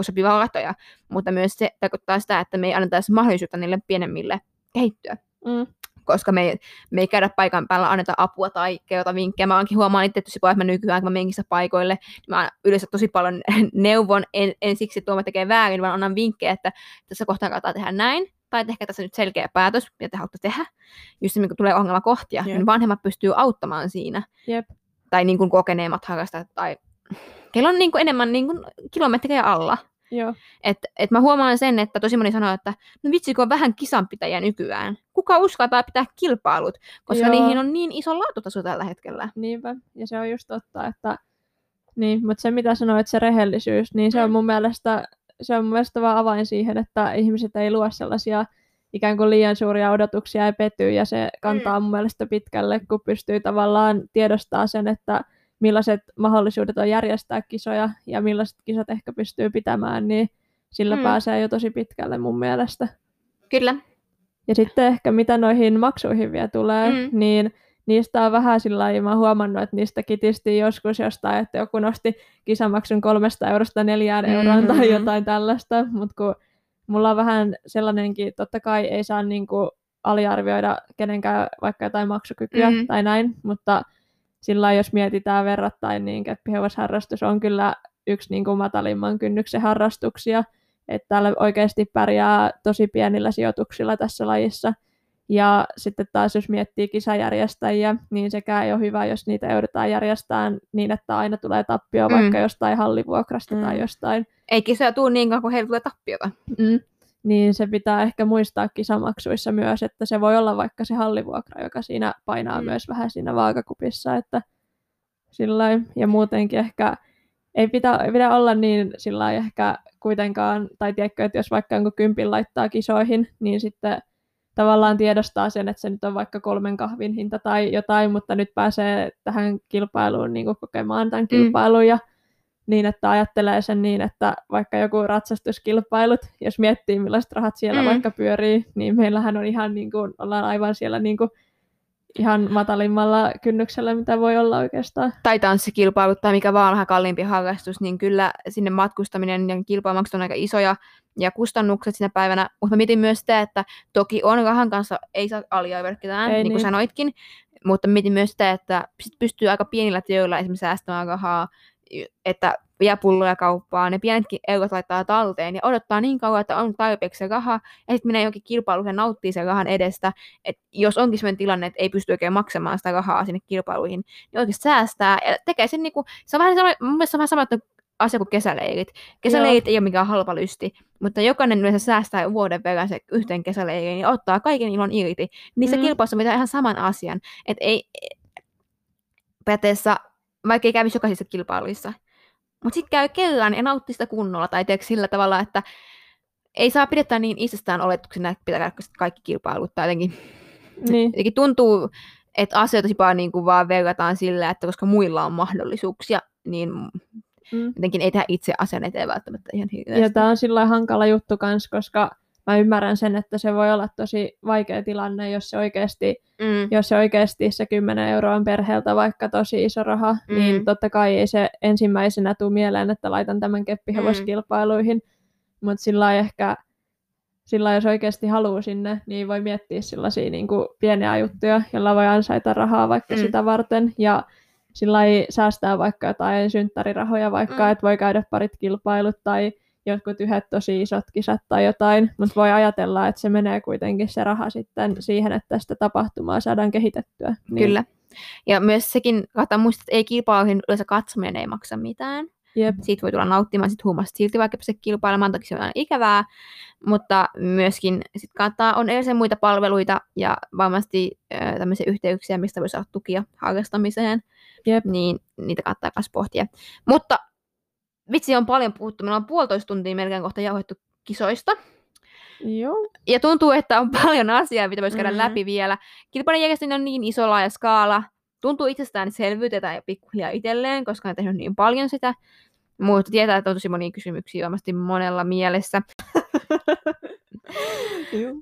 sopivaa ratoja, mutta myös se tarkoittaa sitä, että me ei annetaisi mahdollisuutta niille pienemmille kehittyä, mm. koska me ei, me ei käydä paikan päällä, anneta apua tai kerrota vinkkejä. Mä oonkin huomaan itse tosi paljon, että mä nykyään, kun mä meninkin paikoille, niin mä yleensä tosi paljon neuvon, en, en siksi, että tuo mä tekee väärin, vaan annan vinkkejä, että tässä kohtaa kannattaa tehdä näin, tai tehkää tässä nyt selkeä päätös, mitä te haluatte tehdä, just se, kun tulee ongelmakohtia, yep. niin vanhemmat pystyy auttamaan siinä, yep. tai niin kuin kokeneemmat harrastajat, tai keillä on niin kuin enemmän niin kuin kilometrejä alla. Joo. Et, et mä huomaan sen, että tosi moni sanoo, että no vitsi, kun on vähän kisanpitäjiä nykyään. Kuka uskaltaa pitää kilpailut? Koska Joo. niihin on niin iso laatutaso tällä hetkellä. Niinpä, ja se on just totta. Että... Niin, mutta se mitä sanoit, se rehellisyys, niin se on mun mielestä, se on mun mielestä vaan avain siihen, että ihmiset ei luo sellaisia ikään kuin liian suuria odotuksia ja petyy. Ja se kantaa mun mielestä pitkälle, kun pystyy tavallaan tiedostamaan sen, että millaiset mahdollisuudet on järjestää kisoja ja millaiset kisat ehkä pystyy pitämään, niin sillä mm. pääsee jo tosi pitkälle mun mielestä. Kyllä. Ja sitten ehkä mitä noihin maksuihin vielä tulee, mm. niin niistä on vähän sillä lailla, mä oon huomannut, että niistä kitistiin joskus jostain, että joku nosti kisamaksun kolmesta eurosta neljään euroon tai mm-hmm. jotain tällaista, mutta kun mulla on vähän sellainenkin, totta kai ei saa niinku aliarvioida kenenkään vaikka jotain maksukykyä mm-hmm. tai näin, mutta sillä jos mietitään verrattain, niin keppihevosharrastus on kyllä yksi niinku matalimman kynnyksen harrastuksia, että täällä oikeasti pärjää tosi pienillä sijoituksilla tässä lajissa. Ja sitten taas jos miettii kisajärjestäjiä, niin sekään ei ole hyvä, jos niitä joudutaan järjestämään niin, että aina tulee tappio mm. vaikka jostain hallivuokrasta mm. tai jostain. Ei kisaa tule niin kauan, kun heillä tulee tappiota. Mm. Niin se pitää ehkä muistaa kisamaksuissa myös, että se voi olla vaikka se hallivuokra, joka siinä painaa mm. myös vähän siinä vaakakupissa. Että sillain. Ja muutenkin ehkä ei pitä, ei pidä olla niin sillain ehkä kuitenkaan, tai tiedätkö, että jos vaikka jonkun kympin laittaa kisoihin, niin sitten tavallaan tiedostaa sen, että se nyt on vaikka kolmen kahvin hinta tai jotain, mutta nyt pääsee tähän kilpailuun niin kuin kokemaan tämän kilpailun mm. ja niin, että ajattelee sen niin, että vaikka joku ratsastuskilpailut, jos miettii millaiset rahat siellä mm. vaikka pyörii, niin meillähän on ihan niin kuin, ollaan aivan siellä niin kuin ihan matalimmalla kynnyksellä, mitä voi olla oikeastaan. Tai tanssikilpailut tai mikä vaan vähän kalliimpi harrastus, niin kyllä sinne matkustaminen ja kilpailumaksut on aika isoja ja kustannukset sinä päivänä. Mutta mietin myös sitä, että toki on rahan kanssa, ei saa aliarvioida ketään, ei niin kuin niin. sanoitkin, mutta mietin myös sitä, että sit pystyy aika pienillä työillä esimerkiksi säästämään rahaa, että vie pulloja kauppaan, ne pienetkin eurot laittaa talteen ja odottaa niin kauan, että on tarpeeksi se raha, ja sitten menee johonkin kilpailuun ja nauttii sen rahan edestä. Et jos onkin sellainen tilanne, että ei pysty oikein maksamaan sitä rahaa sinne kilpailuihin, niin oikeasti säästää ja tekee sen niin kuin, se on vähän sama, mun mielestä se on vähän sama asia kuin kesäleirit. Kesäleirit Joo. ei ole mikään halpa lysti, mutta jokainen yleensä säästää vuoden verran se yhteen kesäleirin ja ottaa kaiken ilon irti. Niissä mm. kilpailuissa mitään ihan saman asian, että ei periaatteessa, vaikka ei kävisi jokaisissa kilpailuissa. Mutta sitten käy kerran ja nautti sitä kunnolla, tai teekö sillä tavalla, että ei saa pidetä niin itsestään oletuksena, että pitää käydä kaikki kilpailut. Tai jotenkin, niin. jotenkin tuntuu, että asioita niin kuin vaan verrataan sillä, että koska muilla on mahdollisuuksia, niin mm. jotenkin ei tehdä itse asian eteen välttämättä ihan hirveästi. Ja tämä on sillä lailla hankala juttu kanssa, koska mä ymmärrän sen, että se voi olla tosi vaikea tilanne, jos se oikeasti, mm. jos se, oikeasti se kymmenen euroa on perheeltä vaikka tosi iso raha, mm. niin totta kai ei se ensimmäisenä tule mieleen, että laitan tämän keppihevoskilpailuihin. Mm. Mutta sillä ehkä, sillä jos oikeasti haluaa sinne, niin voi miettiä sellaisia niin kuin pieniä juttuja, joilla voi ansaita rahaa vaikka mm. sitä varten. Ja sillä ei säästää vaikka jotain synttärirahoja, vaikka mm. että voi käydä parit kilpailut tai jotkut yhdet tosi isot kisat tai jotain, mutta voi ajatella, että se menee kuitenkin se raha sitten siihen, että sitä tapahtumaa saadaan kehitettyä. Niin. Kyllä. Ja myös sekin, katsotaan muistaa, että ei kilpailuihin yleensä katsominen ei maksa mitään. Jep. Siitä voi tulla nauttimaan sit huumasta silti, vaikka se kilpailemaan, toki se on aina ikävää, mutta myöskin sit kannattaa, on erilaisia muita palveluita ja varmasti äh, tämmöisiä yhteyksiä, mistä voi saada tukia harrastamiseen, Jep. niin niitä kannattaa myös pohtia. Mutta vitsi, on paljon puhuttu. Meillä on puolitoista tuntia melkein kohta jauhettu kisoista. Joo. Ja tuntuu, että on paljon asiaa, mitä voisi käydä mm-hmm. läpi vielä. Kilpailun järjestäminen on niin iso laaja skaala. Tuntuu itsestään selvyytetään ja pikkuhiljaa itselleen, koska on tehnyt niin paljon sitä. Mutta tietää, että on tosi monia kysymyksiä varmasti monella mielessä.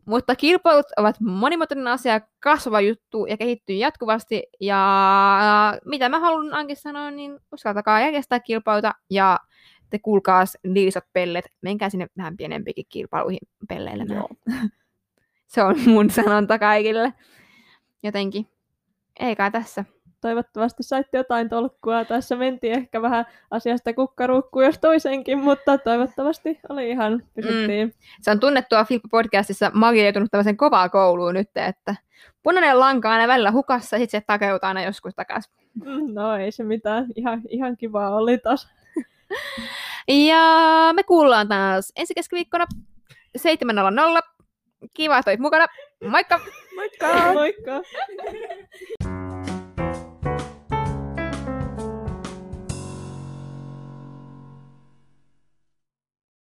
Mutta kilpailut ovat monimuotoinen asia, kasvava juttu ja kehittyy jatkuvasti. Ja mitä mä haluan Ankin sanoa, niin uskaltakaa järjestää kilpailuita ja te kuulkaas liisat pellet. Menkää sinne vähän pienempikin kilpailuihin pelleille. Joo. Se on mun sanonta kaikille. Jotenkin. Eikä tässä. Toivottavasti saitte jotain tolkkua. Tässä mentiin ehkä vähän asiasta kukkaruukkuun jos toisenkin, mutta toivottavasti oli ihan, pysyttiin. Mm. Se on tunnettua Filppa-podcastissa. Maria on joutunut tämmöisen kovaa kouluun nyt, että punainen lanka aina välillä hukassa, ja sitten se takeutaa aina joskus takaisin. No ei se mitään. Ihan, ihan kivaa oli taas. Ja me kuullaan taas ensi keskiviikkona seitsemän nolla nolla. Kiva, että olit mukana. Moikka! Moikka! Moikka!